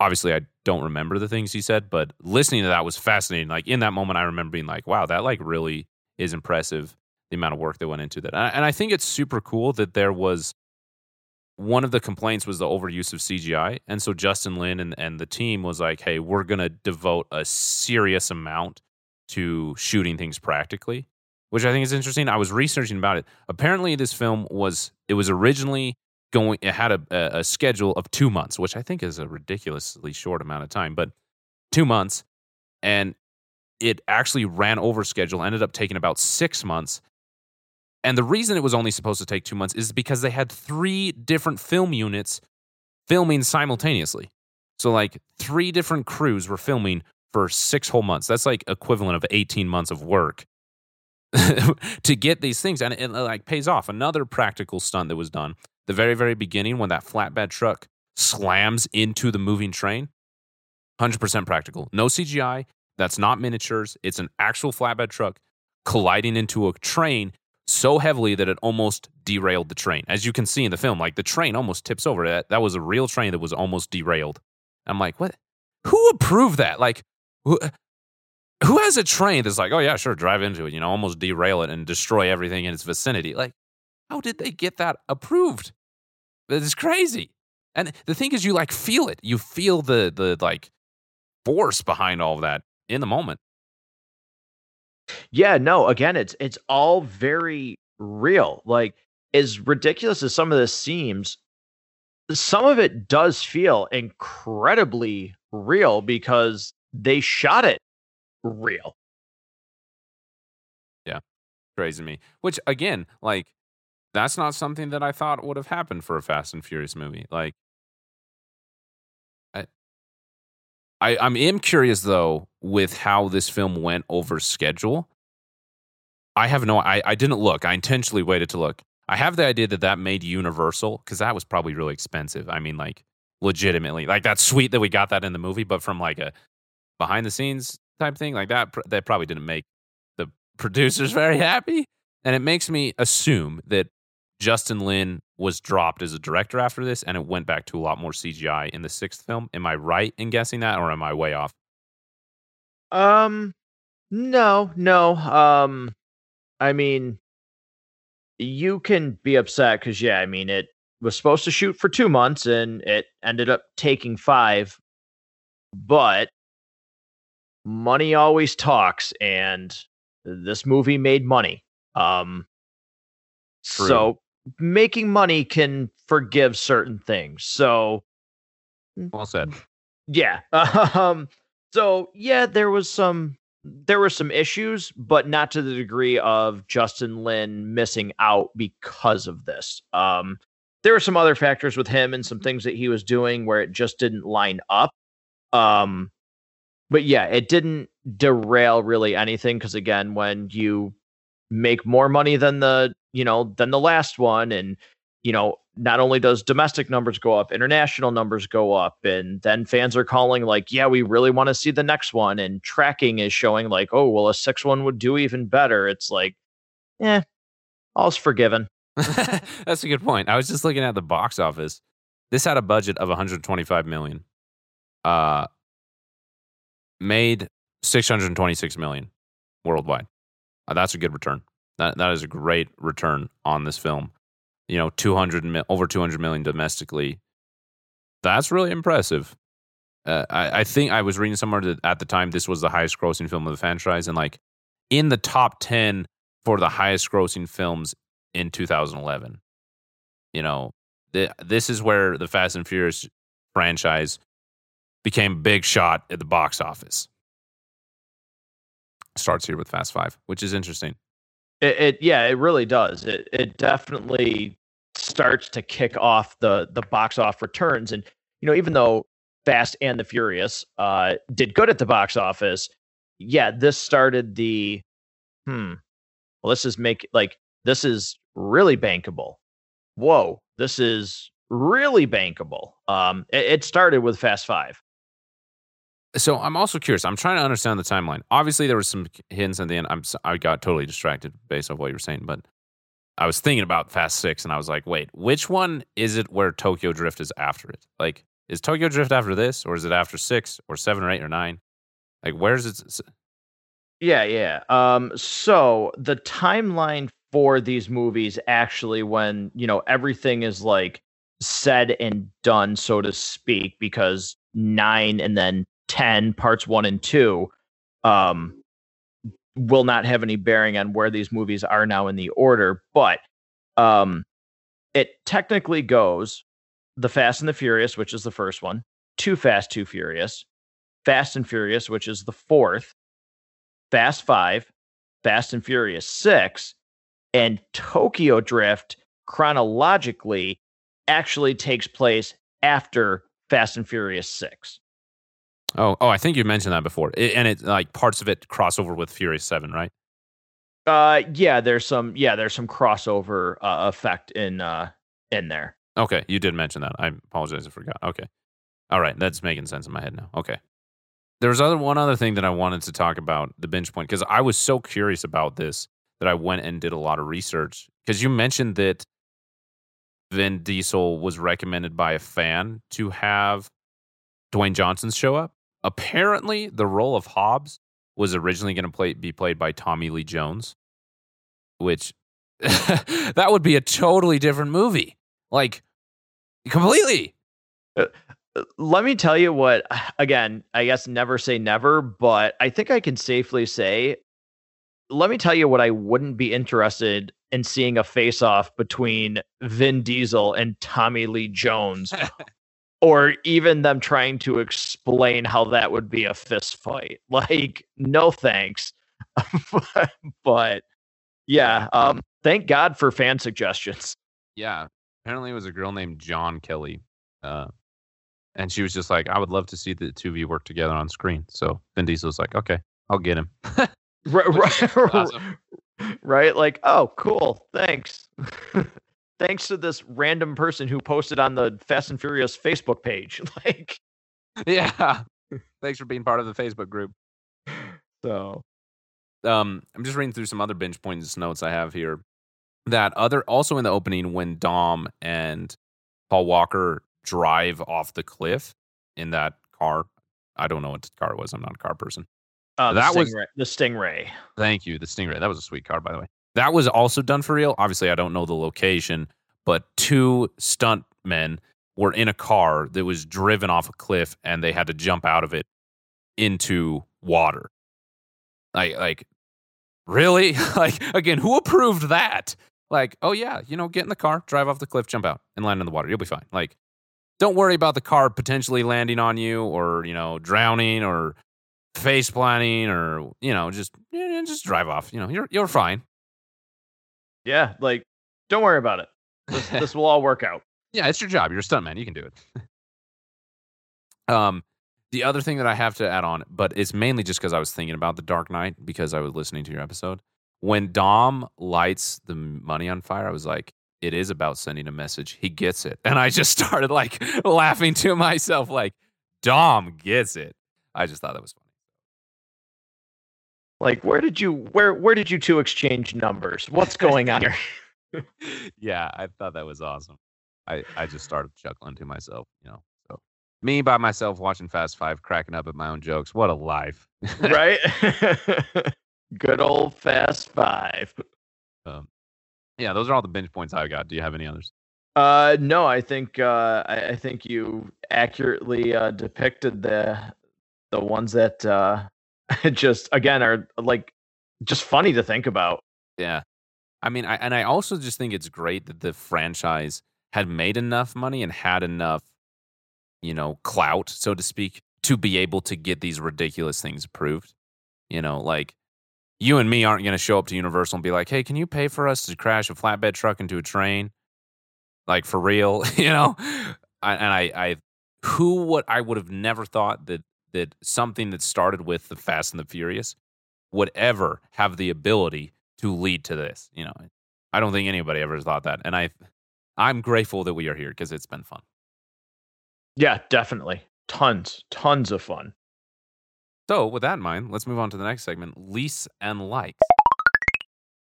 Obviously, I don't remember the things he said, but listening to that was fascinating. Like in that moment, I remember being like, wow, that like really is impressive, the amount of work that went into that. And I think it's super cool that there was, one of the complaints was the overuse of CGI. And so Justin Lin and the team was like, hey, we're going to devote a serious amount to shooting things practically, which I think is interesting. I was researching about it. Apparently this film was originally it had a schedule of 2 months, which I think is a ridiculously short amount of time, but 2 months. And it actually ran over schedule, ended up taking about 6 months. And the reason it was only supposed to take 2 months is because they had 3 different film units filming simultaneously. So like 3 different crews were filming for 6 whole months. That's like equivalent of 18 months of work to get these things. And it like pays off. Another practical stunt that was done, the very, very beginning when that flatbed truck slams into the moving train, 100% practical. No CGI. That's not miniatures. It's an actual flatbed truck colliding into a train so heavily that it almost derailed the train. As you can see in the film, like the train almost tips over. That was a real train that was almost derailed. I'm like, what? Who approved that? Like, who has a train that's like, oh yeah, sure, drive into it, you know, almost derail it and destroy everything in its vicinity? Like, how did they get that approved? That is crazy. And the thing is, you like feel it. You feel the like force behind all of that in the moment. Yeah, no, again, it's all very real. Like, as ridiculous as some of this seems, some of it does feel incredibly real because they shot it real. Yeah, crazy to me. Which, again, like, that's not something that I thought would have happened for a Fast and Furious movie. Like, I'm curious, though, with how this film went over schedule. I have no... I didn't look. I intentionally waited to look. I have the idea that made Universal, because that was probably really expensive. I mean, like, legitimately. Like, that's sweet that we got that in the movie, but from, like, a behind-the-scenes type thing, like, that probably didn't make the producers very happy. And it makes me assume that Justin Lin was dropped as a director after this, and it went back to a lot more CGI in the 6th film. Am I right in guessing that, or am I way off? No. I mean, you can be upset because, yeah, I mean, it was supposed to shoot for 2 months, and it ended up taking 5. But money always talks, and this movie made money. True. So making money can forgive certain things. So well said. Yeah. So yeah, there were some issues, but not to the degree of Justin Lin missing out because of this. There were some other factors with him and some things that he was doing where it just didn't line up. But yeah, it didn't derail really anything. 'Cause again, when you make more money than the last one, and, you know, not only does domestic numbers go up, international numbers go up, and then fans are calling like, yeah, we really want to see the next one. And tracking is showing like, oh, well, a 6-1 would do even better. It's like, all's forgiven. That's a good point. I was just looking at the box office. This had a budget of $125 million. Made $626 million worldwide. That's a good return. That is a great return on this film. You know, over $200 million domestically. That's really impressive. I think I was reading somewhere that at the time this was the highest grossing film of the franchise, and like in the top 10 for the highest grossing films in 2011. You know, this is where the Fast and Furious franchise became big shot at the box office. Starts here with Fast Five, which is interesting. It really does. It definitely starts to kick off the box off returns. And, you know, even though Fast and the Furious did good at the box office, yeah, this started the, well, this is really bankable. Whoa, this is really bankable. It started with Fast Five. So I'm also curious. I'm trying to understand the timeline. Obviously, there were some hints at the end. I got totally distracted based on what you were saying, but I was thinking about Fast Six, and I was like, wait, which one is it where Tokyo Drift is after it? Like, is Tokyo Drift after this, or is it after 6 or 7 or 8 or 9? Like, where is it? Yeah. So the timeline for these movies actually when, you know, everything is like said and done, so to speak, because 9 and then 10 parts 1 and 2 will not have any bearing on where these movies are now in the order, but it technically goes the Fast and the Furious, which is the first one, Too Fast, Too Furious, Fast and Furious, which is the fourth, Fast Five, Fast and Furious 6, and Tokyo Drift chronologically actually takes place after Fast and Furious 6. Oh, I think you mentioned that before. It like parts of it cross over with Furious 7, right? There's some crossover effect in there. Okay, you did mention that. I apologize, I forgot. Okay. All right, that's making sense in my head now. Okay. There's one other thing that I wanted to talk about, the binge point, because I was so curious about this that I went and did a lot of research. Because you mentioned that Vin Diesel was recommended by a fan to have Dwayne Johnson show up. Apparently, the role of Hobbs was originally going to be played by Tommy Lee Jones, which that would be a totally different movie. Like, completely. Let me tell you what, again, I guess never say never, but I think I can safely say, let me tell you what I wouldn't be interested in seeing a face-off between Vin Diesel and Tommy Lee Jones, or even them trying to explain how that would be a fist fight. Like, no thanks. But yeah, thank God for fan suggestions. Yeah, apparently it was a girl named John Kelly, and she was just like, I would love to see the two of you work together on screen. So Vin Diesel's like, okay, I'll get him. Right, awesome. Right, like, oh, cool, thanks. Thanks to this random person who posted on the Fast and Furious Facebook page. Like, yeah, thanks for being part of the Facebook group. So, I'm just reading through some other binge points notes I have here. That other also in the opening when Dom and Paul Walker drive off the cliff in that car. I don't know what car it was. I'm not a car person. That was the Stingray. Thank you, the Stingray. That was a sweet car, by the way. That was also done for real. Obviously, I don't know the location, but 2 stuntmen were in a car that was driven off a cliff, and they had to jump out of it into water. Like, really? Like, again, who approved that? Like, oh yeah, you know, get in the car, drive off the cliff, jump out, and land in the water. You'll be fine. Like, don't worry about the car potentially landing on you or, you know, drowning or face planting or, you know, just drive off. You know, you're fine. Yeah, like, don't worry about it. This will all work out. Yeah, it's your job. You're a stuntman. You can do it. The other thing that I have to add on, but it's mainly just because I was thinking about The Dark Knight because I was listening to your episode. When Dom lights the money on fire, I was like, it is about sending a message. He gets it. And I just started like laughing to myself, like, Dom gets it. I just thought that was funny. Like, where did you two exchange numbers? What's going on here? Yeah, I thought that was awesome. I just started chuckling to myself, you know. So me by myself watching Fast Five, cracking up at my own jokes. What a life. Right? Good old Fast Five. Yeah, those are all the binge points I've got. Do you have any others? No, I think I think you accurately depicted the ones that just again are like just funny to think about. Yeah, I mean, I also just think it's great that the franchise had made enough money and had enough, you know, clout, so to speak, to be able to get these ridiculous things approved. You know, like, you and me aren't going to show up to Universal and be like, hey, can you pay for us to crash a flatbed truck into a train? Like, for real, you know? I would have never thought that something that started with the Fast and the Furious would ever have the ability to lead to this. You know, I don't think anybody ever thought that. And I'm grateful that we are here because it's been fun. Yeah, definitely. Tons of fun. So with that in mind, let's move on to the next segment, least and likes.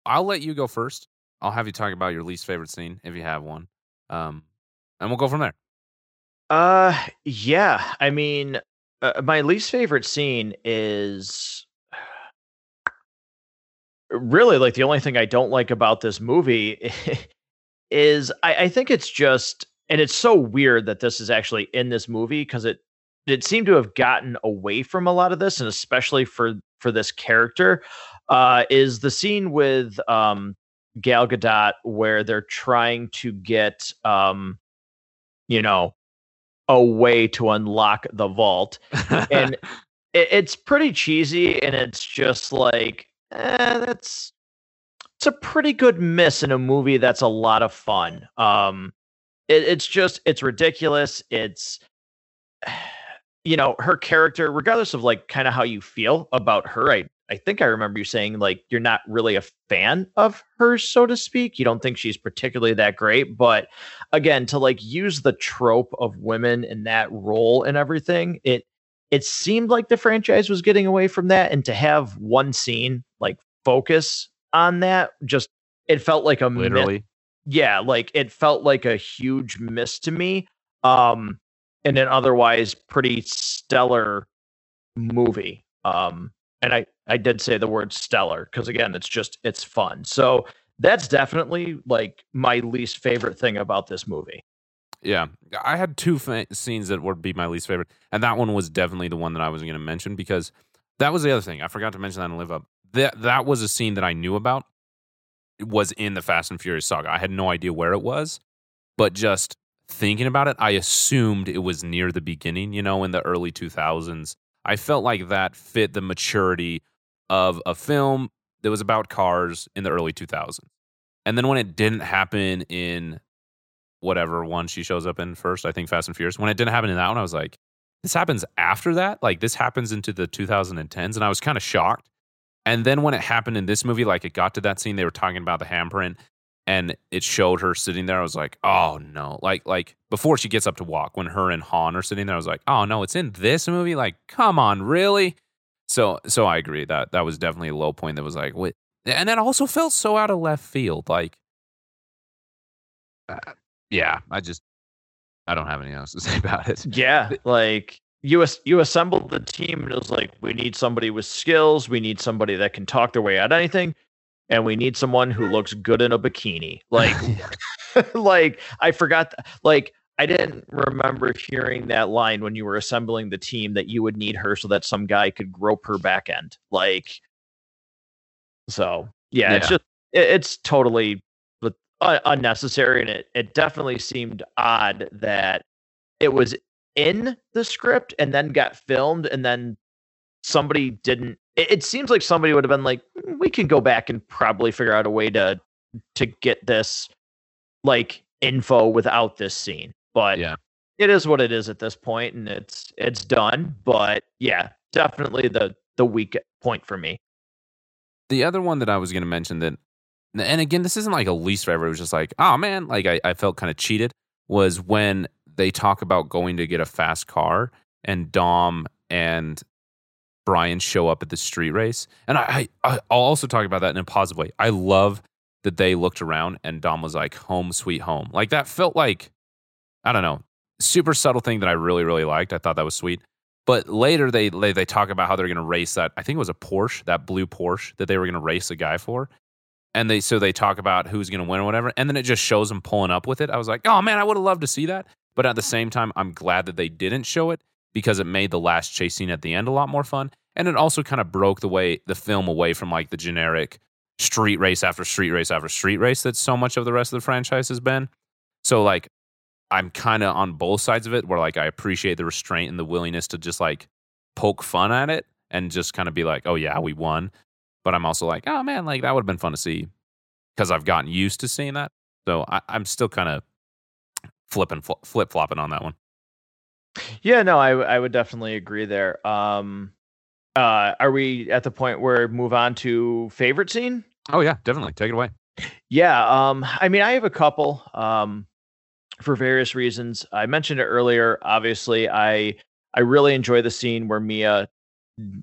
I'll let you go first. I'll have you talk about your least favorite scene, if you have one. And we'll go from there. Yeah. I mean, my least favorite scene is really like the only thing I don't like about this movie is I think it's just, and it's so weird that this is actually in this movie because it seemed to have gotten away from a lot of this, and especially for this character, is the scene with Gal Gadot where they're trying to get, you know, a way to unlock the vault. And it's pretty cheesy, and it's just like, it's a pretty good miss in a movie that's a lot of fun. It's ridiculous. It's... you know, her character, regardless of like kind of how you feel about her, I think I remember you saying like you're not really a fan of her, so to speak. You don't think she's particularly that great. But again, to like use the trope of women in that role and everything, it seemed like the franchise was getting away from that. And to have one scene like focus on that, just it felt like a literally myth. Yeah, like it felt like a huge miss to me. And an otherwise pretty stellar movie. And I did say the word stellar because, again, it's fun. So that's definitely like my least favorite thing about this movie. Yeah, I had two scenes that would be my least favorite. And that one was definitely the one that I was going to mention because that was the other thing. I forgot to mention that in Live Up. That was a scene that I knew about. It was in the Fast and Furious saga. I had no idea where it was, but just... thinking about it, I assumed it was near the beginning, you know, in the early 2000s. I felt like that fit the maturity of a film that was about cars in the early 2000s. And then when it didn't happen in whatever one she shows up in first, I think Fast and Furious, when it didn't happen in that one, I was like, this happens after that? Like, this happens into the 2010s, and I was kind of shocked. And then when it happened in this movie, like, it got to that scene, they were talking about the handprint, and it showed her sitting there. I was like, oh, no. Like before she gets up to walk, when her and Han are sitting there, I was like, oh, no, it's in this movie? Like, come on, really? So I agree. That was definitely a low point that was like, what? And it also felt so out of left field. Like, yeah, I don't have anything else to say about it. Yeah, like... You assembled the team, and it was like, we need somebody with skills. We need somebody that can talk their way out of anything. And we need someone who looks good in a bikini. Like, like I forgot. Like, I didn't remember hearing that line when you were assembling the team that you would need her so that some guy could grope her back end. Like, so yeah. It's just, it's totally unnecessary. And it definitely seemed odd that it was in the script and then got filmed. And then somebody didn't, it seems like somebody would have been like, we can go back and probably figure out a way to get this like info without this scene. But yeah, it is what it is at this point, and it's done. But yeah, definitely the weak point for me. The other one that I was going to mention that, and again, this isn't like a least favorite, it was just like, oh man, like I felt kind of cheated, was when they talk about going to get a fast car and Dom and Brian show up at the street race. And I'll also talk about that in a positive way. I love that they looked around and Dom was like, home sweet home. Like that felt like, I don't know, super subtle thing that I really, really liked. I thought that was sweet. But later they talk about how they're going to race that. I think it was a Porsche, that blue Porsche that they were going to race a guy for. And so they talk about who's going to win or whatever. And then it just shows them pulling up with it. I was like, oh man, I would have loved to see that. But at the same time, I'm glad that they didn't show it because it made the last chase scene at the end a lot more fun. And it also kind of broke the film away from like the generic street race after street race after street race that so much of the rest of the franchise has been. So like I'm kind of on both sides of it where like I appreciate the restraint and the willingness to just like poke fun at it and just kind of be like, oh yeah, we won. But I'm also like, oh man, like that would have been fun to see because I've gotten used to seeing that. So I'm still kind of flip-flopping on that one. Yeah, no, I would definitely agree there. Are we at the point where move on to favorite scene? Oh yeah, definitely. Take it away. Yeah. I mean, I have a couple, for various reasons. I mentioned it earlier. Obviously I really enjoy the scene where Mia,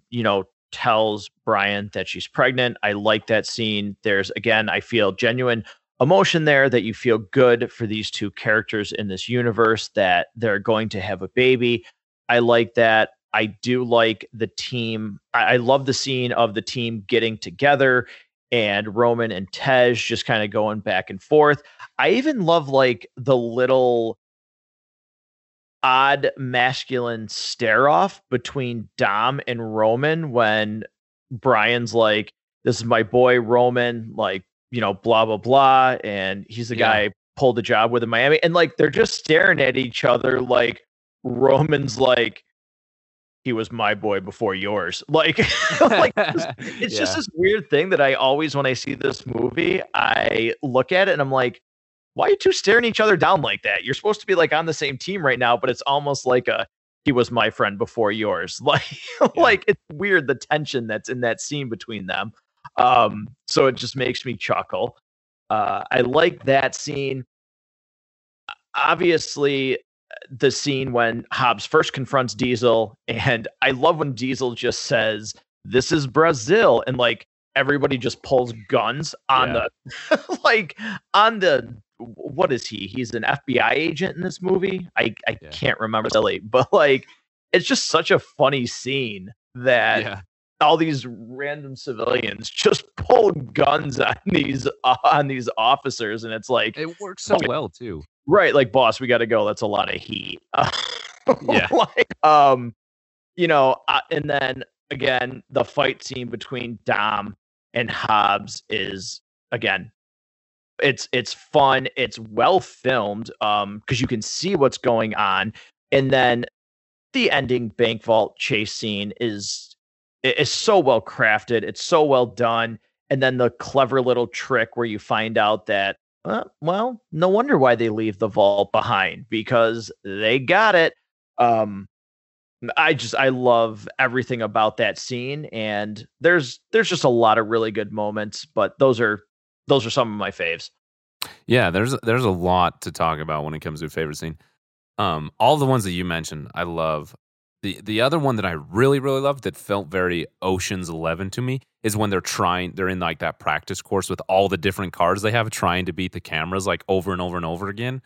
you know, tells Brian that she's pregnant. I like that scene. There's, again, I feel genuine emotion there that you feel good for these two characters in this universe that they're going to have a baby. I like that. I do like the team. I love the scene of the team getting together and Roman and Tej just kind of going back and forth. I even love like the little odd masculine stare off between Dom and Roman when Brian's like, this is my boy Roman, like, you know, blah, blah, blah. And he's the guy I pulled the job with in Miami. And like, they're just staring at each other. Like Roman's like, he was my boy before yours. Like, it's just this weird thing that I always, when I see this movie, I look at it and I'm like, why are you two staring each other down like that? You're supposed to be like on the same team right now, but it's almost like he was my friend before yours. Like, like it's weird, the tension that's in that scene between them. So it just makes me chuckle. I like that scene. Obviously, the scene when Hobbs first confronts Diesel, and I love when Diesel just says, this is Brazil. And like everybody just pulls guns on the, like on the, what is he? He's an FBI agent in this movie. I can't remember silly, but like, it's just such a funny scene that all these random civilians just pulled guns on these officers. And it's like, it works so well too. Right, like, boss, we got to go. That's a lot of heat. Like, you know, and then again, the fight scene between Dom and Hobbs is, again, it's fun. It's well filmed, because you can see what's going on. And then the ending bank vault chase scene is so well crafted. It's so well done. And then the clever little trick where you find out that, well, no wonder why they leave the vault behind, because they got it. I love everything about that scene, and there's just a lot of really good moments, but those are some of my faves. Yeah, there's a lot to talk about when it comes to a favorite scene. All the ones that you mentioned, I love. The other one that I really, really loved that felt very Ocean's 11 to me is when they're in like that practice course with all the different cars they have trying to beat the cameras like over and over and over again.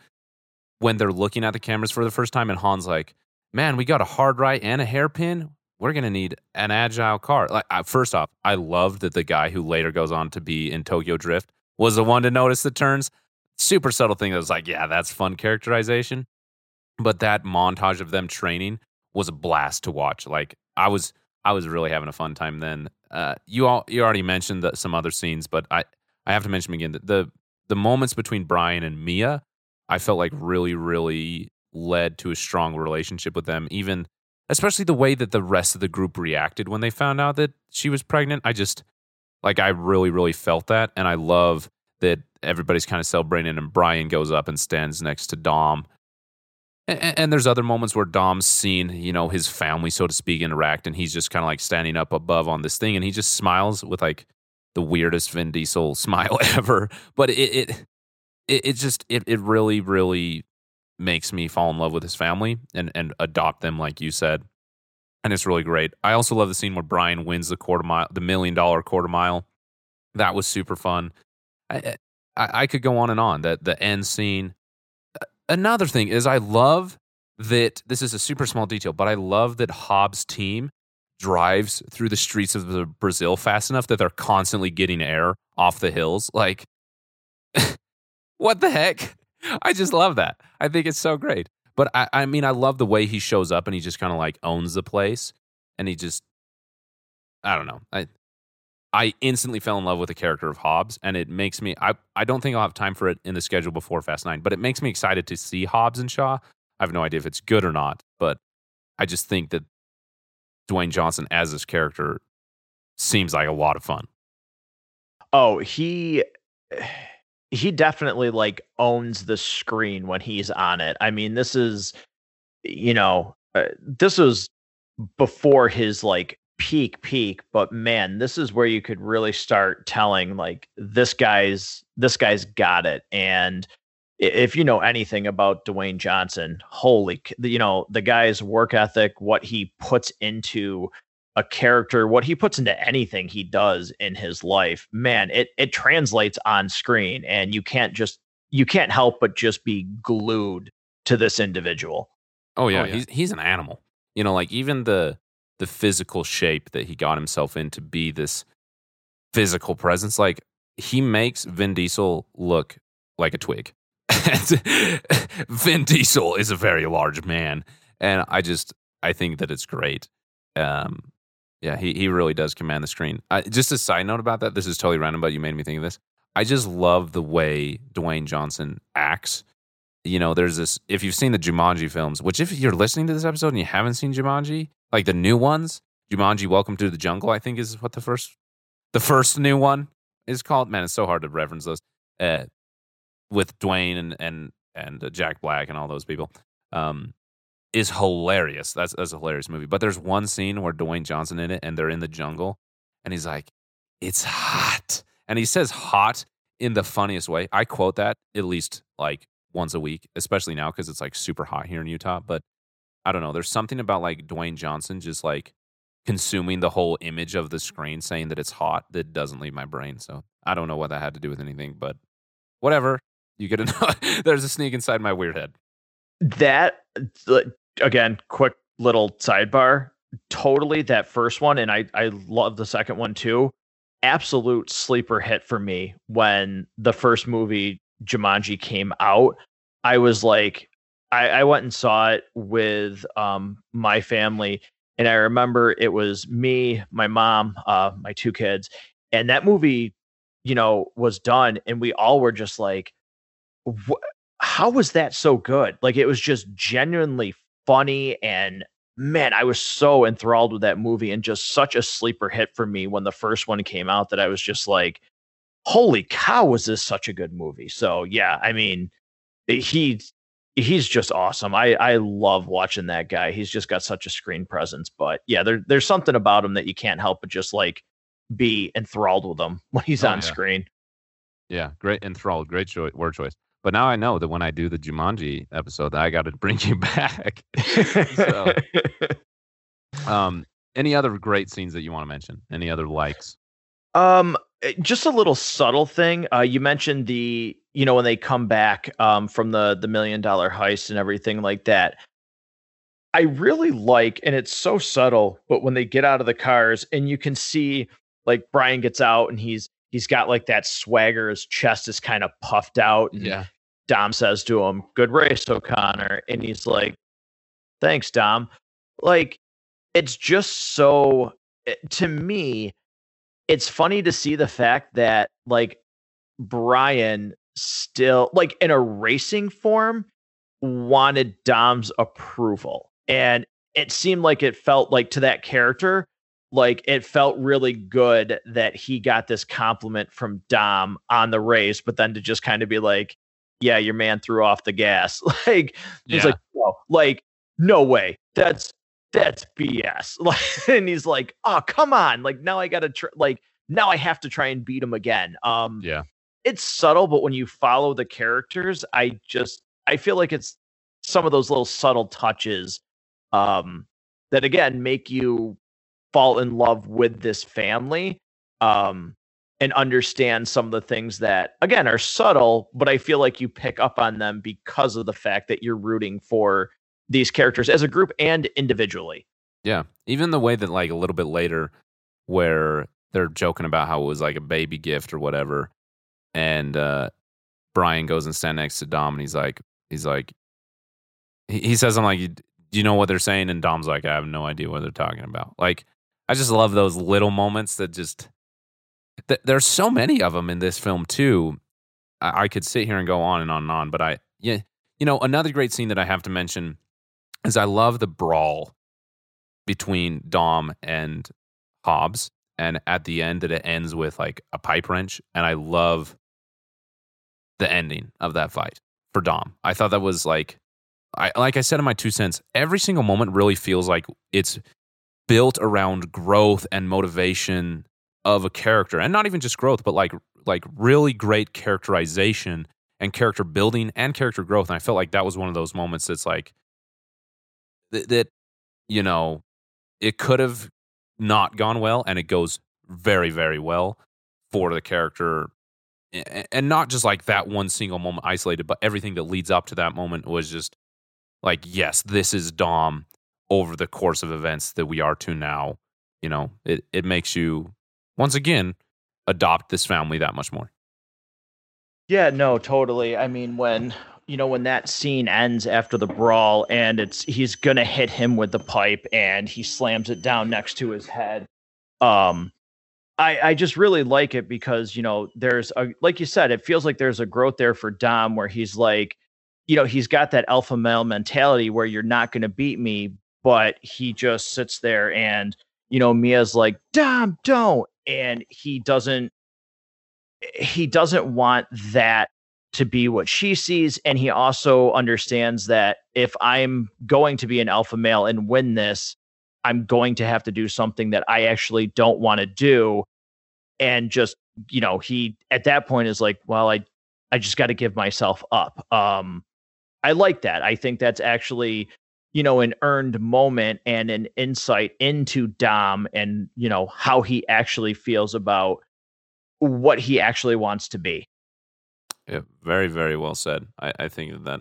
When they're looking at the cameras for the first time and Han's like, man, we got a hard right and a hairpin. We're going to need an agile car. Like, first off, I loved that the guy who later goes on to be in Tokyo Drift was the one to notice the turns. Super subtle thing that was like, yeah, that's fun characterization. But that montage of them training was a blast to watch. Like I was really having a fun time then. You already mentioned some other scenes, but I have to mention again that the moments between Brian and Mia, I felt like really, really led to a strong relationship with them. Even especially the way that the rest of the group reacted when they found out that she was pregnant. I really, really felt that. And I love that everybody's kind of celebrating and Brian goes up and stands next to Dom. And there's other moments where Dom's seen, you know, his family, so to speak, interact, and he's just kind of like standing up above on this thing, and he just smiles with like the weirdest Vin Diesel smile ever. But it really, really makes me fall in love with his family and adopt them, like you said. And it's really great. I also love the scene where Brian wins the $1 million quarter mile. That was super fun. I could go on and on. The end scene. Another thing is I love that, this is a super small detail, but I love that Hobbs' team drives through the streets of Brazil fast enough that they're constantly getting air off the hills. Like, what the heck? I just love that. I think it's so great. But I mean, I love the way he shows up and he just kind of like owns the place. And he just, I don't know. I instantly fell in love with the character of Hobbs, and it makes me, I don't think I'll have time for it in the schedule before Fast 9, but it makes me excited to see Hobbs and Shaw. I have no idea if it's good or not, but I just think that Dwayne Johnson as this character seems like a lot of fun. Oh, he definitely like owns the screen when he's on it. I mean, this was before his like peak, but man, this is where you could really start telling like this guy's got it. And if you know anything about Dwayne Johnson, the guy's work ethic, what he puts into a character, what he puts into anything he does in his life, man, it translates on screen, and you can't help but just be glued to this individual. Oh yeah. Oh, yeah. He's an animal, you know, like even the physical shape that he got himself in to be this physical presence. Like, he makes Vin Diesel look like a twig. Vin Diesel is a very large man. And I think that it's great. Yeah, he really does command the screen. Just a side note about that. This is totally random, but you made me think of this. I just love the way Dwayne Johnson acts. You know, there's this, if you've seen the Jumanji films, which if you're listening to this episode and you haven't seen Jumanji, like the new ones, Jumanji Welcome to the Jungle, I think is what the first new one is called. Man, it's so hard to reference those. With Dwayne and Jack Black and all those people, is hilarious. That's a hilarious movie. But there's one scene where Dwayne Johnson in it, and they're in the jungle, and he's like, "It's hot," and he says "hot" in the funniest way. I quote that at least like once a week, especially now because it's like super hot here in Utah, but. I don't know. There's something about like Dwayne Johnson just like consuming the whole image of the screen saying that it's hot that doesn't leave my brain. So I don't know what that had to do with anything, but whatever. You get to there's a sneak inside my weird head. That, again, quick little sidebar. Totally that first one, and I love the second one too. Absolute sleeper hit for me when the first movie Jumanji came out. I was like, I went and saw it with my family, and I remember it was me, my mom, my two kids, and that movie, you know, was done, and we all were just like, how was that so good? Like, it was just genuinely funny, and man, I was so enthralled with that movie, and just such a sleeper hit for me when the first one came out that I was just like, holy cow, was this such a good movie? So yeah, I mean, He's just awesome. I love watching that guy. He's just got such a screen presence. But yeah, there's something about him that you can't help but just like be enthralled with him when he's on screen. Yeah, great enthralled, great word choice. But now I know that when I do the Jumanji episode, that I got to bring you back. So, any other great scenes that you want to mention? Any other likes? Just a little subtle thing. You mentioned when they come back from the $1 million heist and everything like that. I really like, and it's so subtle, but when they get out of the cars and you can see like Brian gets out and he's got like that swagger, his chest is kind of puffed out. And, yeah. Dom says to him, "Good race, O'Connor." And he's like, "Thanks, Dom." Like, it's just so, to me, it's funny to see the fact that, like, Brian still, like, in a racing form, wanted Dom's approval. And it seemed like it felt like to that character, like it felt really good that he got this compliment from Dom on the race, but then to just kind of be like, yeah, your man threw off the gas. Like, he's like, no, like, no way. That's BS. Like, and he's like, oh, come on. Like, now I got to now I have to try and beat him again. Yeah, it's subtle, but when you follow the characters, I feel like it's some of those little subtle touches that, again, make you fall in love with this family and understand some of the things that, again, are subtle, but I feel like you pick up on them because of the fact that you're rooting for these characters as a group and individually. Yeah. Even the way that, like, a little bit later where they're joking about how it was like a baby gift or whatever. And Brian goes and stands next to Dom and he's like, he says, I'm like, do you know what they're saying? And Dom's like, I have no idea what they're talking about. Like, I just love those little moments that just, there's so many of them in this film too. I could sit here and go on and on and on, but you know, another great scene that I have to mention is I love the brawl between Dom and Hobbs. And at the end that it ends with like a pipe wrench. And I love the ending of that fight for Dom. I thought that was like I said in my 2 cents, every single moment really feels like it's built around growth and motivation of a character, and not even just growth, but like really great characterization and character building and character growth. And I felt like that was one of those moments that's like that, you know, it could have not gone well, and it goes very, very well for the character. And not just like that one single moment isolated, but everything that leads up to that moment was just like, yes, this is Dom over the course of events that we are to now. You know, it makes you, once again, adopt this family that much more. Yeah, no, totally. I mean, when that scene ends after the brawl and he's going to hit him with the pipe and he slams it down next to his head. I just really like it because, you know, there's a, like you said, it feels like there's a growth there for Dom where he's like, you know, he's got that alpha male mentality where you're not going to beat me, but he just sits there and, you know, Mia's like, Dom, don't. And he doesn't want that to be what she sees. And he also understands that if I'm going to be an alpha male and win this, I'm going to have to do something that I actually don't want to do. And just, you know, he at that point is like, well, I just got to give myself up. I like that. I think that's actually, you know, an earned moment and an insight into Dom and, you know, how he actually feels about what he actually wants to be. Yeah, very, very well said. I think that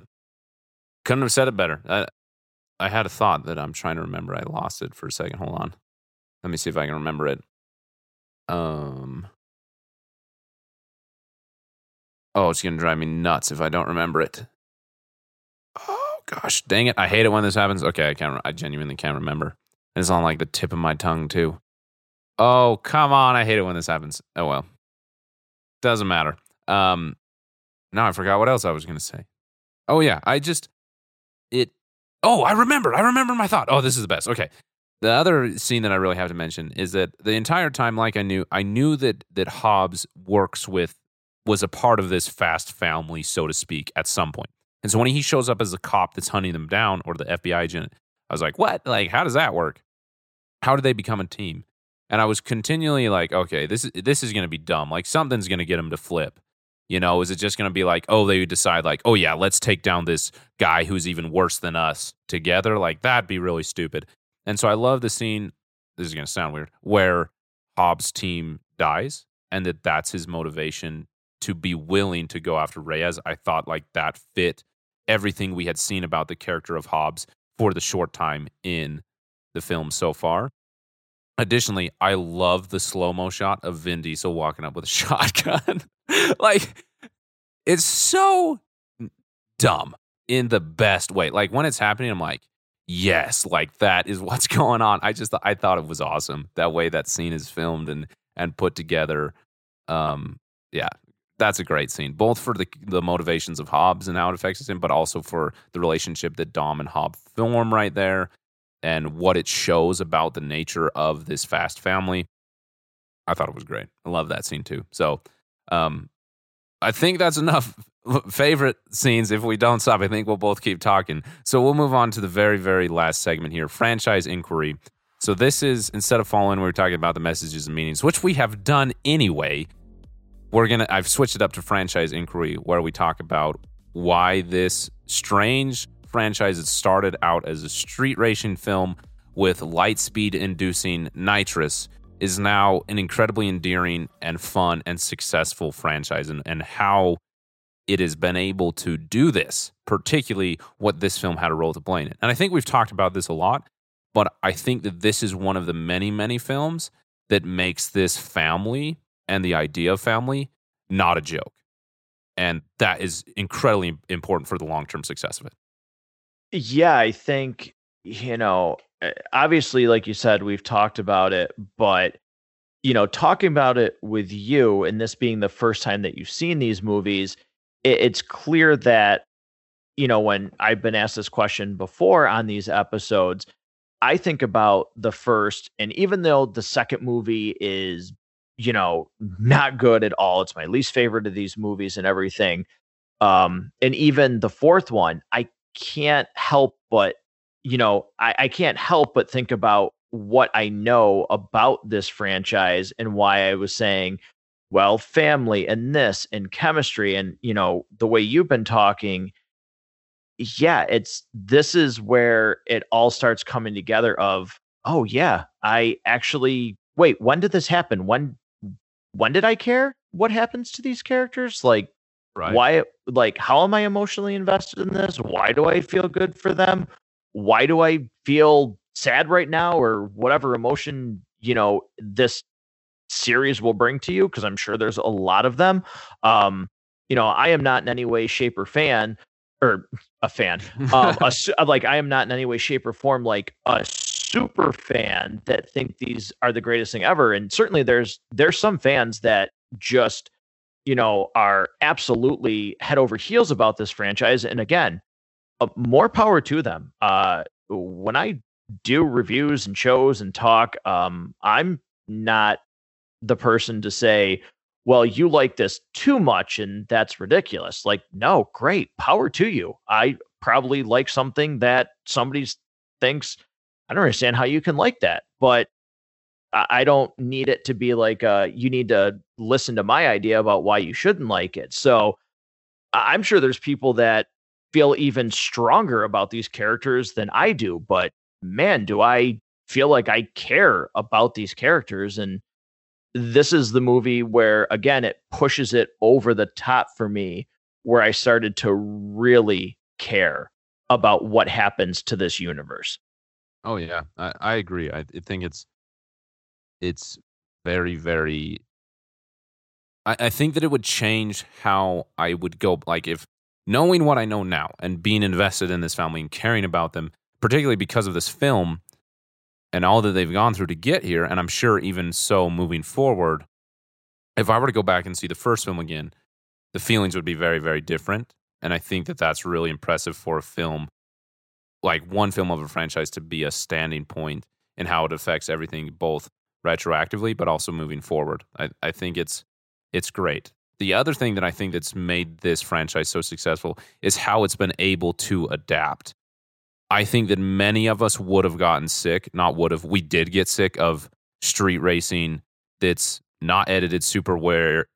couldn't have said it better. I had a thought that I'm trying to remember. I lost it for a second. Hold on. Let me see if I can remember it. Oh, it's going to drive me nuts if I don't remember it. Oh, gosh. Dang it. I hate it when this happens. Okay, I genuinely can't remember. And it's on like the tip of my tongue, too. Oh, come on. I hate it when this happens. Oh, well. Doesn't matter. Now I forgot what else I was going to say. Oh, yeah. Oh, I remembered. I remember my thought. Oh, this is the best. Okay. The other scene that I really have to mention is that the entire time, like I knew that Hobbs was a part of this Fast family, so to speak, at some point. And so when he shows up as a cop that's hunting them down or the FBI agent, I was like, what? Like, how does that work? How do they become a team? And I was continually like, okay, this is going to be dumb. Like, something's going to get him to flip. You know, is it just going to be like, oh, they decide like, oh, yeah, let's take down this guy who's even worse than us together? Like, that'd be really stupid. And so I love the scene, this is going to sound weird, where Hobbs' team dies and that's his motivation to be willing to go after Reyes. I thought like that fit everything we had seen about the character of Hobbs for the short time in the film so far. Additionally, I love the slow-mo shot of Vin Diesel walking up with a shotgun. Like, it's so dumb in the best way. Like when it's happening, I'm like, yes, like that is what's going on. I thought it was awesome that way that scene is filmed and put together. Yeah, that's a great scene, both for the motivations of Hobbs and how it affects him, but also for the relationship that Dom and Hobbs form right there and what it shows about the nature of this Fast family. I thought it was great. I love that scene too. So I think that's enough favorite scenes. If we don't stop, I think we'll both keep talking. So we'll move on to the very, very last segment here, franchise inquiry. So this is, instead of following, we're talking about the messages and meanings, which we have done anyway. I've switched it up to franchise inquiry, where we talk about why this strange franchise that started out as a street racing film with light speed inducing nitrous is now an incredibly endearing and fun and successful franchise, and how it has been able to do this, particularly what this film had a role to play in it. And I think we've talked about this a lot, but I think that this is one of the many, many films that makes this family and the idea of family not a joke. And that is incredibly important for the long-term success of it. Yeah, I think, obviously, like you said, we've talked about it, but, talking about it with you and this being the first time that you've seen these movies, it's clear that, when I've been asked this question before on these episodes, I think about the first, and even though the second movie is, not good at all, it's my least favorite of these movies and everything. And even the fourth one, I can't help but think about what I know about this franchise and why I was saying, well, family and this and chemistry and, the way you've been talking. Yeah, this is where it all starts coming together of, oh yeah, I actually, wait, when did this happen? When did I care what happens to these characters? Like, right. Why, like, how am I emotionally invested in this? Why do I feel good for them? Why do I feel sad right now, or whatever emotion, this series will bring to you? Cause I'm sure there's a lot of them. I am not in any way, shape, or fan, or a fan. I am not in any way, shape, or form, like a super fan that think these are the greatest thing ever. And certainly there's some fans that just, are absolutely head over heels about this franchise. And again, more power to them. When I do reviews and shows and talk, I'm not the person to say, well, you like this too much and that's ridiculous. Like, no, great, power to you. I probably like something that somebody thinks, I don't understand how you can like that, but I don't need it to be like, you need to listen to my idea about why you shouldn't like it. So I'm sure there's people that feel even stronger about these characters than I do, but man, do I feel like I care about these characters. And this is the movie where, again, it pushes it over the top for me, where I started to really care about what happens to this universe. Oh yeah, I agree. I think it's very, very, I think that it would change how I would go, like, if knowing what I know now and being invested in this family and caring about them, particularly because of this film and all that they've gone through to get here, and I'm sure even so moving forward, if I were to go back and see the first film again, the feelings would be very, very different. And I think that that's really impressive for a film, like one film of a franchise, to be a standing point in how it affects everything, both retroactively but also moving forward. I think it's great. The other thing that I think that's made this franchise so successful is how it's been able to adapt. I think that many of us would have gotten sick, not would have, we did get sick of street racing that's not edited super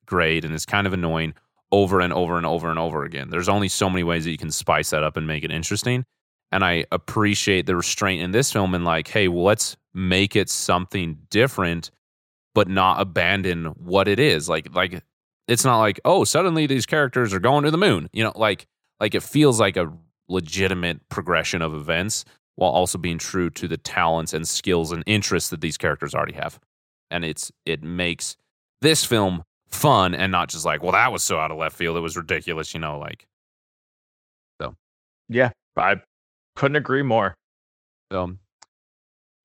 great and it's kind of annoying over and over and over and over again. There's only so many ways that you can spice that up and make it interesting. And I appreciate the restraint in this film and like, hey, well, let's make it something different, but not abandon what it is. Like it's not like, oh, suddenly these characters are going to the moon. Like it feels like a legitimate progression of events while also being true to the talents and skills and interests that these characters already have. And it makes this film fun and not just like, well, that was so out of left field, it was ridiculous, like. Yeah, I couldn't agree more. So,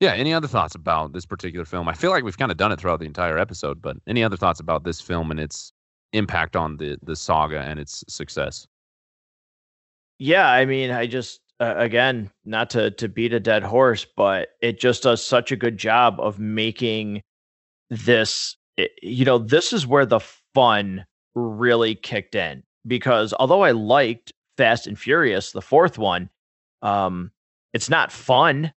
yeah, any other thoughts about this particular film? I feel like we've kind of done it throughout the entire episode, but any other thoughts about this film and its impact on the saga and its success? Yeah, I mean, I just, again, not to beat a dead horse, but it just does such a good job of making this, you know, this is where the fun really kicked in. Because although I liked Fast and Furious, the fourth one, it's not fun.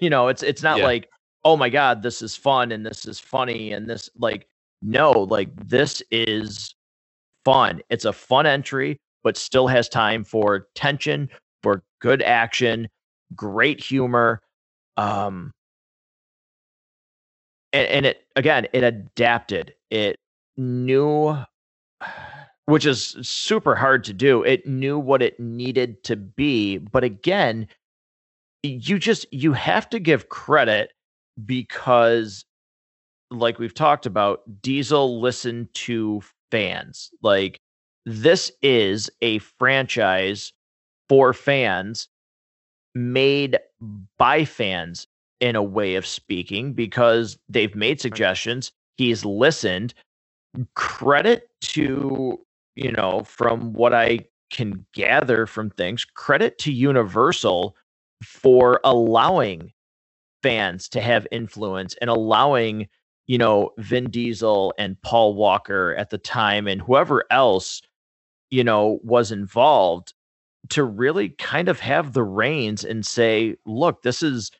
You know, it's not like, oh my God, this is fun and this is funny and this, like, no, like, this is fun. It's a fun entry, but still has time for tension, for good action, great humor. And it, again, it adapted. It knew, which is super hard to do. It knew what it needed to be. But again, you have to give credit because, like we've talked about, Diesel listened to fans. Like, this is a franchise for fans, made by fans in a way of speaking, because they've made suggestions. He's listened. Credit to, you know, from what I can gather from things, credit to Universal for allowing fans to have influence and allowing, you know, Vin Diesel and Paul Walker at the time and whoever else, you know, was involved to really kind of have the reins and say, look, this is,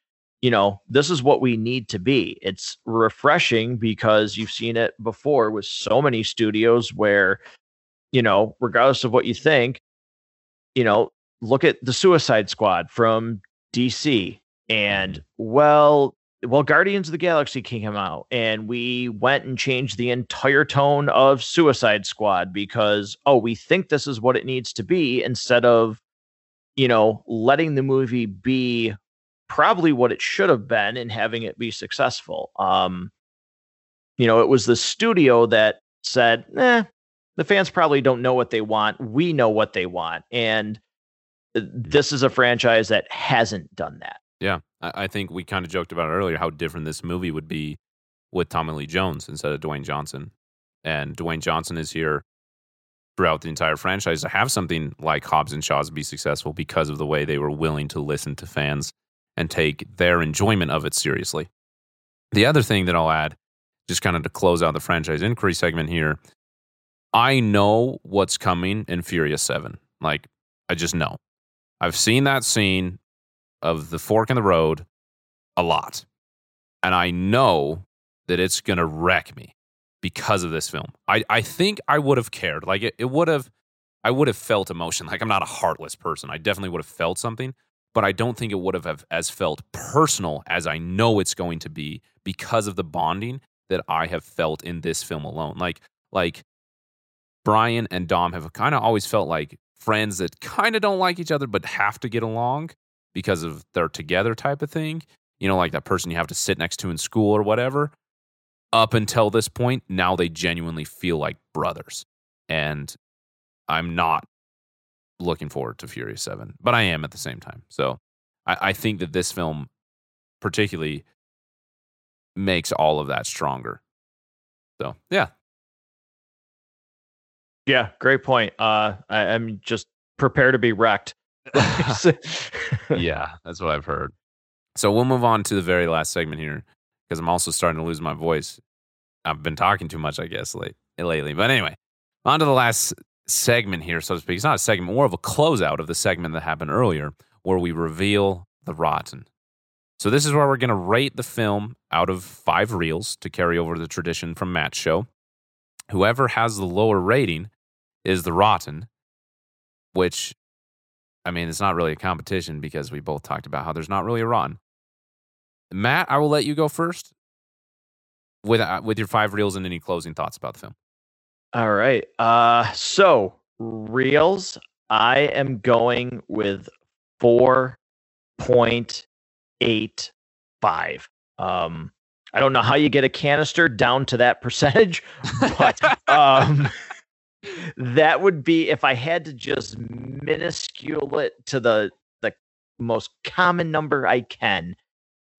you know, this is what we need to be. It's refreshing because you've seen it before with so many studios where, you know, regardless of what you think, you know, look at the Suicide Squad from DC, and well, Guardians of the Galaxy came out and we went and changed the entire tone of Suicide Squad because, oh, we think this is what it needs to be, instead of, you know, letting the movie be probably what it should have been and having it be successful. You know, it was the studio that said, the fans probably don't know what they want. We know what they want. And this is a franchise that hasn't done that. Yeah. I think we kind of joked about it earlier, how different this movie would be with Tommy Lee Jones instead of Dwayne Johnson. And Dwayne Johnson is here throughout the entire franchise to have something like Hobbs and Shaw's be successful because of the way they were willing to listen to fans and take their enjoyment of it seriously. The other thing that I'll add, just kind of to close out the franchise inquiry segment here, I know what's coming in Furious 7. Like, I just know. I've seen that scene of the fork in the road a lot. And I know that it's going to wreck me because of this film. I think I would have cared. Like, I would have felt emotion. Like, I'm not a heartless person. I definitely would have felt something. But I don't think it would have as felt personal as I know it's going to be because of the bonding that I have felt in this film alone. Like Brian and Dom have kind of always felt like friends that kind of don't like each other but have to get along because of their together type of thing. You know, like that person you have to sit next to in school or whatever. Up until this point, now they genuinely feel like brothers. And I'm not looking forward to Furious 7, but I am at the same time. So I think that this film particularly makes all of that stronger. So, yeah. Yeah, great point. I'm just prepared to be wrecked. Yeah, that's what I've heard. So we'll move on to the very last segment here because I'm also starting to lose my voice. I've been talking too much, I guess, lately. But anyway, on to the last segment here, so to speak. It's not a segment, more of a closeout of the segment that happened earlier where we reveal the rotten. So this is where we're going to rate the film out of 5 reels to carry over the tradition from Matt's show. Whoever has the lower rating is the rotten, which, I mean, it's not really a competition because we both talked about how there's not really a rotten. Matt, I will let you go first with your 5 reels and any closing thoughts about the film. All right. So reels, I am going with 4.85. I don't know how you get a canister down to that percentage, but That would be if I had to just minuscule it to the most common number I can,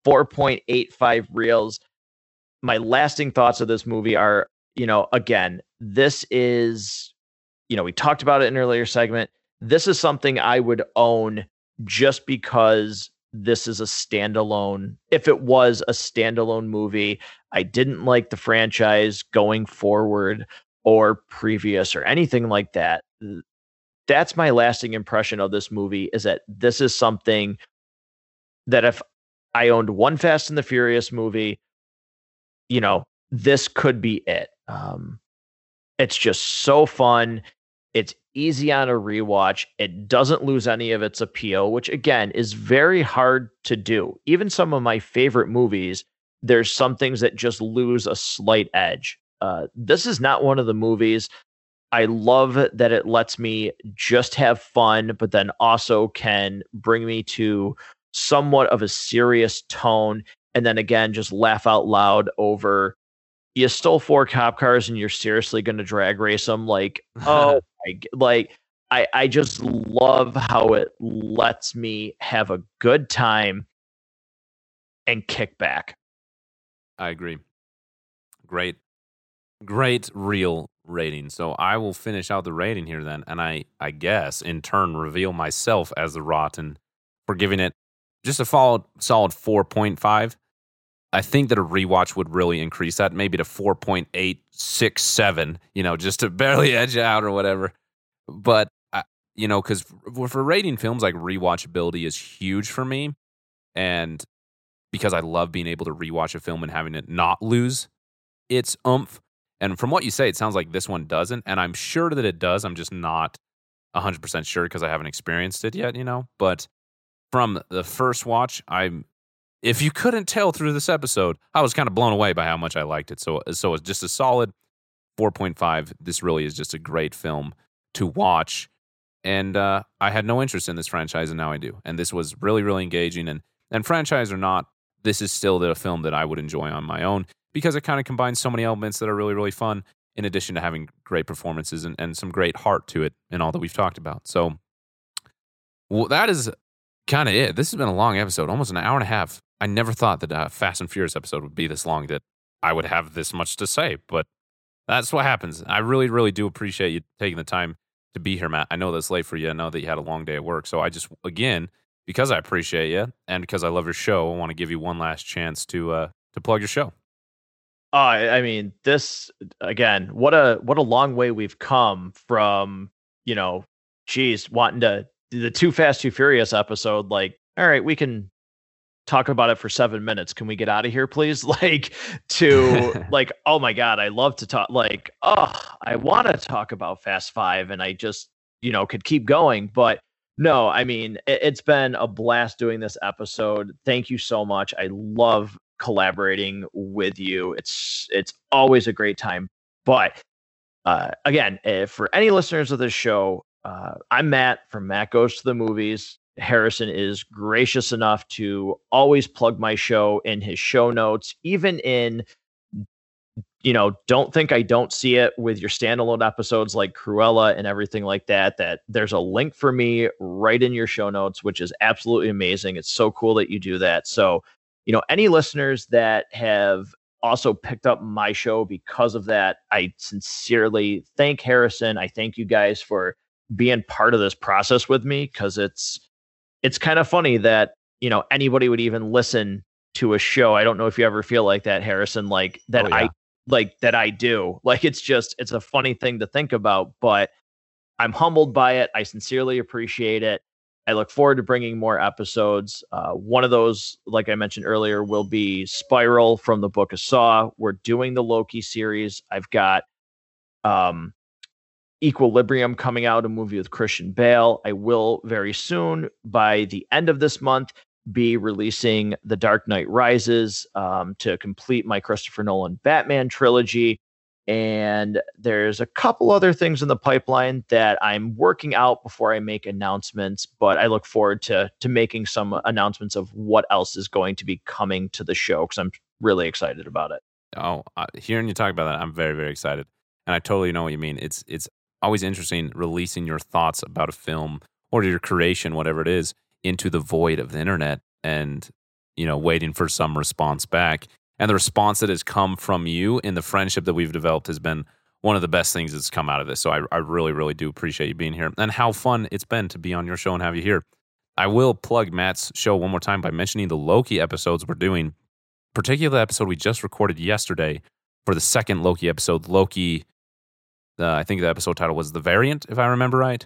4.85 reels. My lasting thoughts of this movie are, again, this is, we talked about it in an earlier segment. This is something I would own just because this is a standalone. If it was a standalone movie, I didn't like the franchise going forward or previous or anything like that. That's my lasting impression of this movie, is that this is something that if I owned one Fast and the Furious movie, this could be it. It's just so fun. It's easy on a rewatch. It doesn't lose any of its appeal, which again is very hard to do. Even some of my favorite movies, there's some things that just lose a slight edge. This is not one of the movies. I love that it lets me just have fun, but then also can bring me to somewhat of a serious tone. And then again, just laugh out loud over, you stole 4 cop cars and you're seriously going to drag race them. Like, oh, I just love how it lets me have a good time and kick back. I agree. Great real rating. So I will finish out the rating here then. And I guess in turn reveal myself as the rotten for giving it just a solid 4.5. I think that a rewatch would really increase that, maybe to 4.867, just to barely edge out or whatever. But, because for rating films, like, rewatchability is huge for me. And because I love being able to rewatch a film and having it not lose its oomph. And from what you say, it sounds like this one doesn't. And I'm sure that it does. I'm just not 100% sure because I haven't experienced it yet, But from the first watch, if you couldn't tell through this episode, I was kind of blown away by how much I liked it. So it's just a solid 4.5. This really is just a great film to watch. And I had no interest in this franchise, and now I do. And this was really, really engaging. And franchise or not, this is still the film that I would enjoy on my own because it kind of combines so many elements that are really, really fun, in addition to having great performances and some great heart to it and all that we've talked about. So that is kind of it. This has been a long episode, almost an hour and a half. I never thought that a Fast and Furious episode would be this long, that I would have this much to say, but that's what happens. I really, really do appreciate you taking the time to be here, Matt. I know that's late for you. I know that you had a long day at work. So I just, again, because I appreciate you and because I love your show, I want to give you one last chance to plug your show. This, again, what a long way we've come from, wanting to do the Too Fast, Too Furious episode. Like, all right, we can talk about it for 7 minutes. Can we get out of here, please? Oh my God, I love to talk. I want to talk about Fast Five, and I just, could keep going. But no, it's been a blast doing this episode. Thank you so much. I love collaborating with you. It's always a great time. But again, for any listeners of this show, I'm Matt from Matt Goes to the Movies. Harrison is gracious enough to always plug my show in his show notes, even in, Don't Think I Don't See It, with your standalone episodes like Cruella and everything like that, that there's a link for me right in your show notes, which is absolutely amazing. It's so cool that you do that. So, any listeners that have also picked up my show because of that, I sincerely thank Harrison. I thank you guys for being part of this process with me, because it's kind of funny that, anybody would even listen to a show. I don't know if you ever feel like that, Harrison, like that. Oh, yeah. I do. Like, it's a funny thing to think about, but I'm humbled by it. I sincerely appreciate it. I look forward to bringing more episodes. One of those, like I mentioned earlier, will be Spiral from the Book of Saw. We're doing the Loki series. I've got, Equilibrium coming out, a movie with Christian Bale. I will very soon, by the end of this month, be releasing The Dark Knight Rises to complete my Christopher Nolan Batman trilogy. And there's a couple other things in the pipeline that I'm working out before I make announcements, but I look forward to making some announcements of what else is going to be coming to the show, because I'm really excited about it. Oh, hearing you talk about that, I'm very, very excited. And I totally know what you mean. It's always interesting releasing your thoughts about a film or your creation, whatever it is, into the void of the internet and, you know, waiting for some response back. And the response that has come from you in the friendship that we've developed has been one of the best things that's come out of this. So I really, really do appreciate you being here and how fun it's been to be on your show and have you here. I will plug Matt's show one more time by mentioning the Loki episodes we're doing, particularly the episode we just recorded yesterday for the second Loki episode. Loki, I think the episode title was The Variant, if I remember right.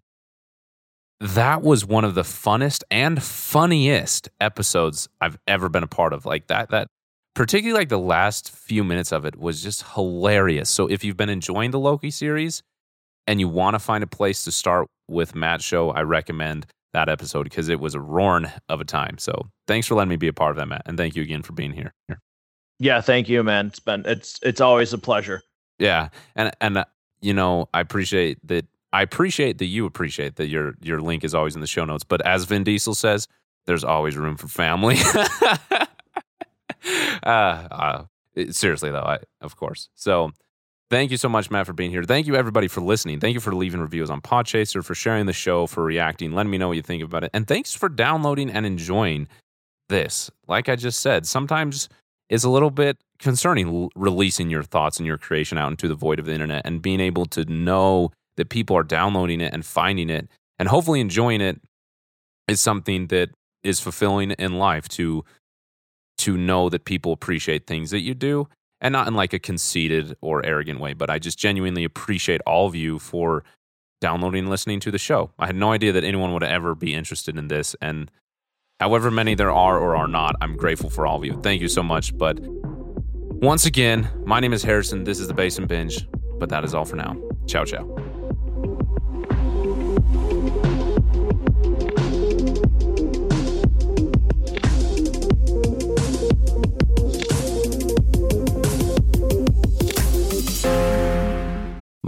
That was one of the funnest and funniest episodes I've ever been a part of. Like that particularly like the last few minutes of it was just hilarious. So if you've been enjoying the Loki series and you want to find a place to start with Matt's show, I recommend that episode because it was a roaring of a time. So thanks for letting me be a part of that, Matt. And thank you again for being here. Yeah, thank you, man. It's always a pleasure. Yeah. And you know, I appreciate that you appreciate that your link is always in the show notes. But as Vin Diesel says, there's always room for family. Seriously, though, of course. So thank you so much, Matt, for being here. Thank you, everybody, for listening. Thank you for leaving reviews on Podchaser, for sharing the show, for reacting, letting me know what you think about it. And thanks for downloading and enjoying this. Like I just said, sometimes it's a little bit concerning releasing your thoughts and your creation out into the void of the internet and being able to know that people are downloading it and finding it and hopefully enjoying it is something that is fulfilling in life to know that people appreciate things that you do, and not in like a conceited or arrogant way, but I just genuinely appreciate all of you for downloading and listening to the show. I had no idea that anyone would ever be interested in this, and however many there are or are not, I'm grateful for all of you. Thank you so much. But once again, my name is Harrison. This is The Basement Binge, but that is all for now. Ciao, ciao.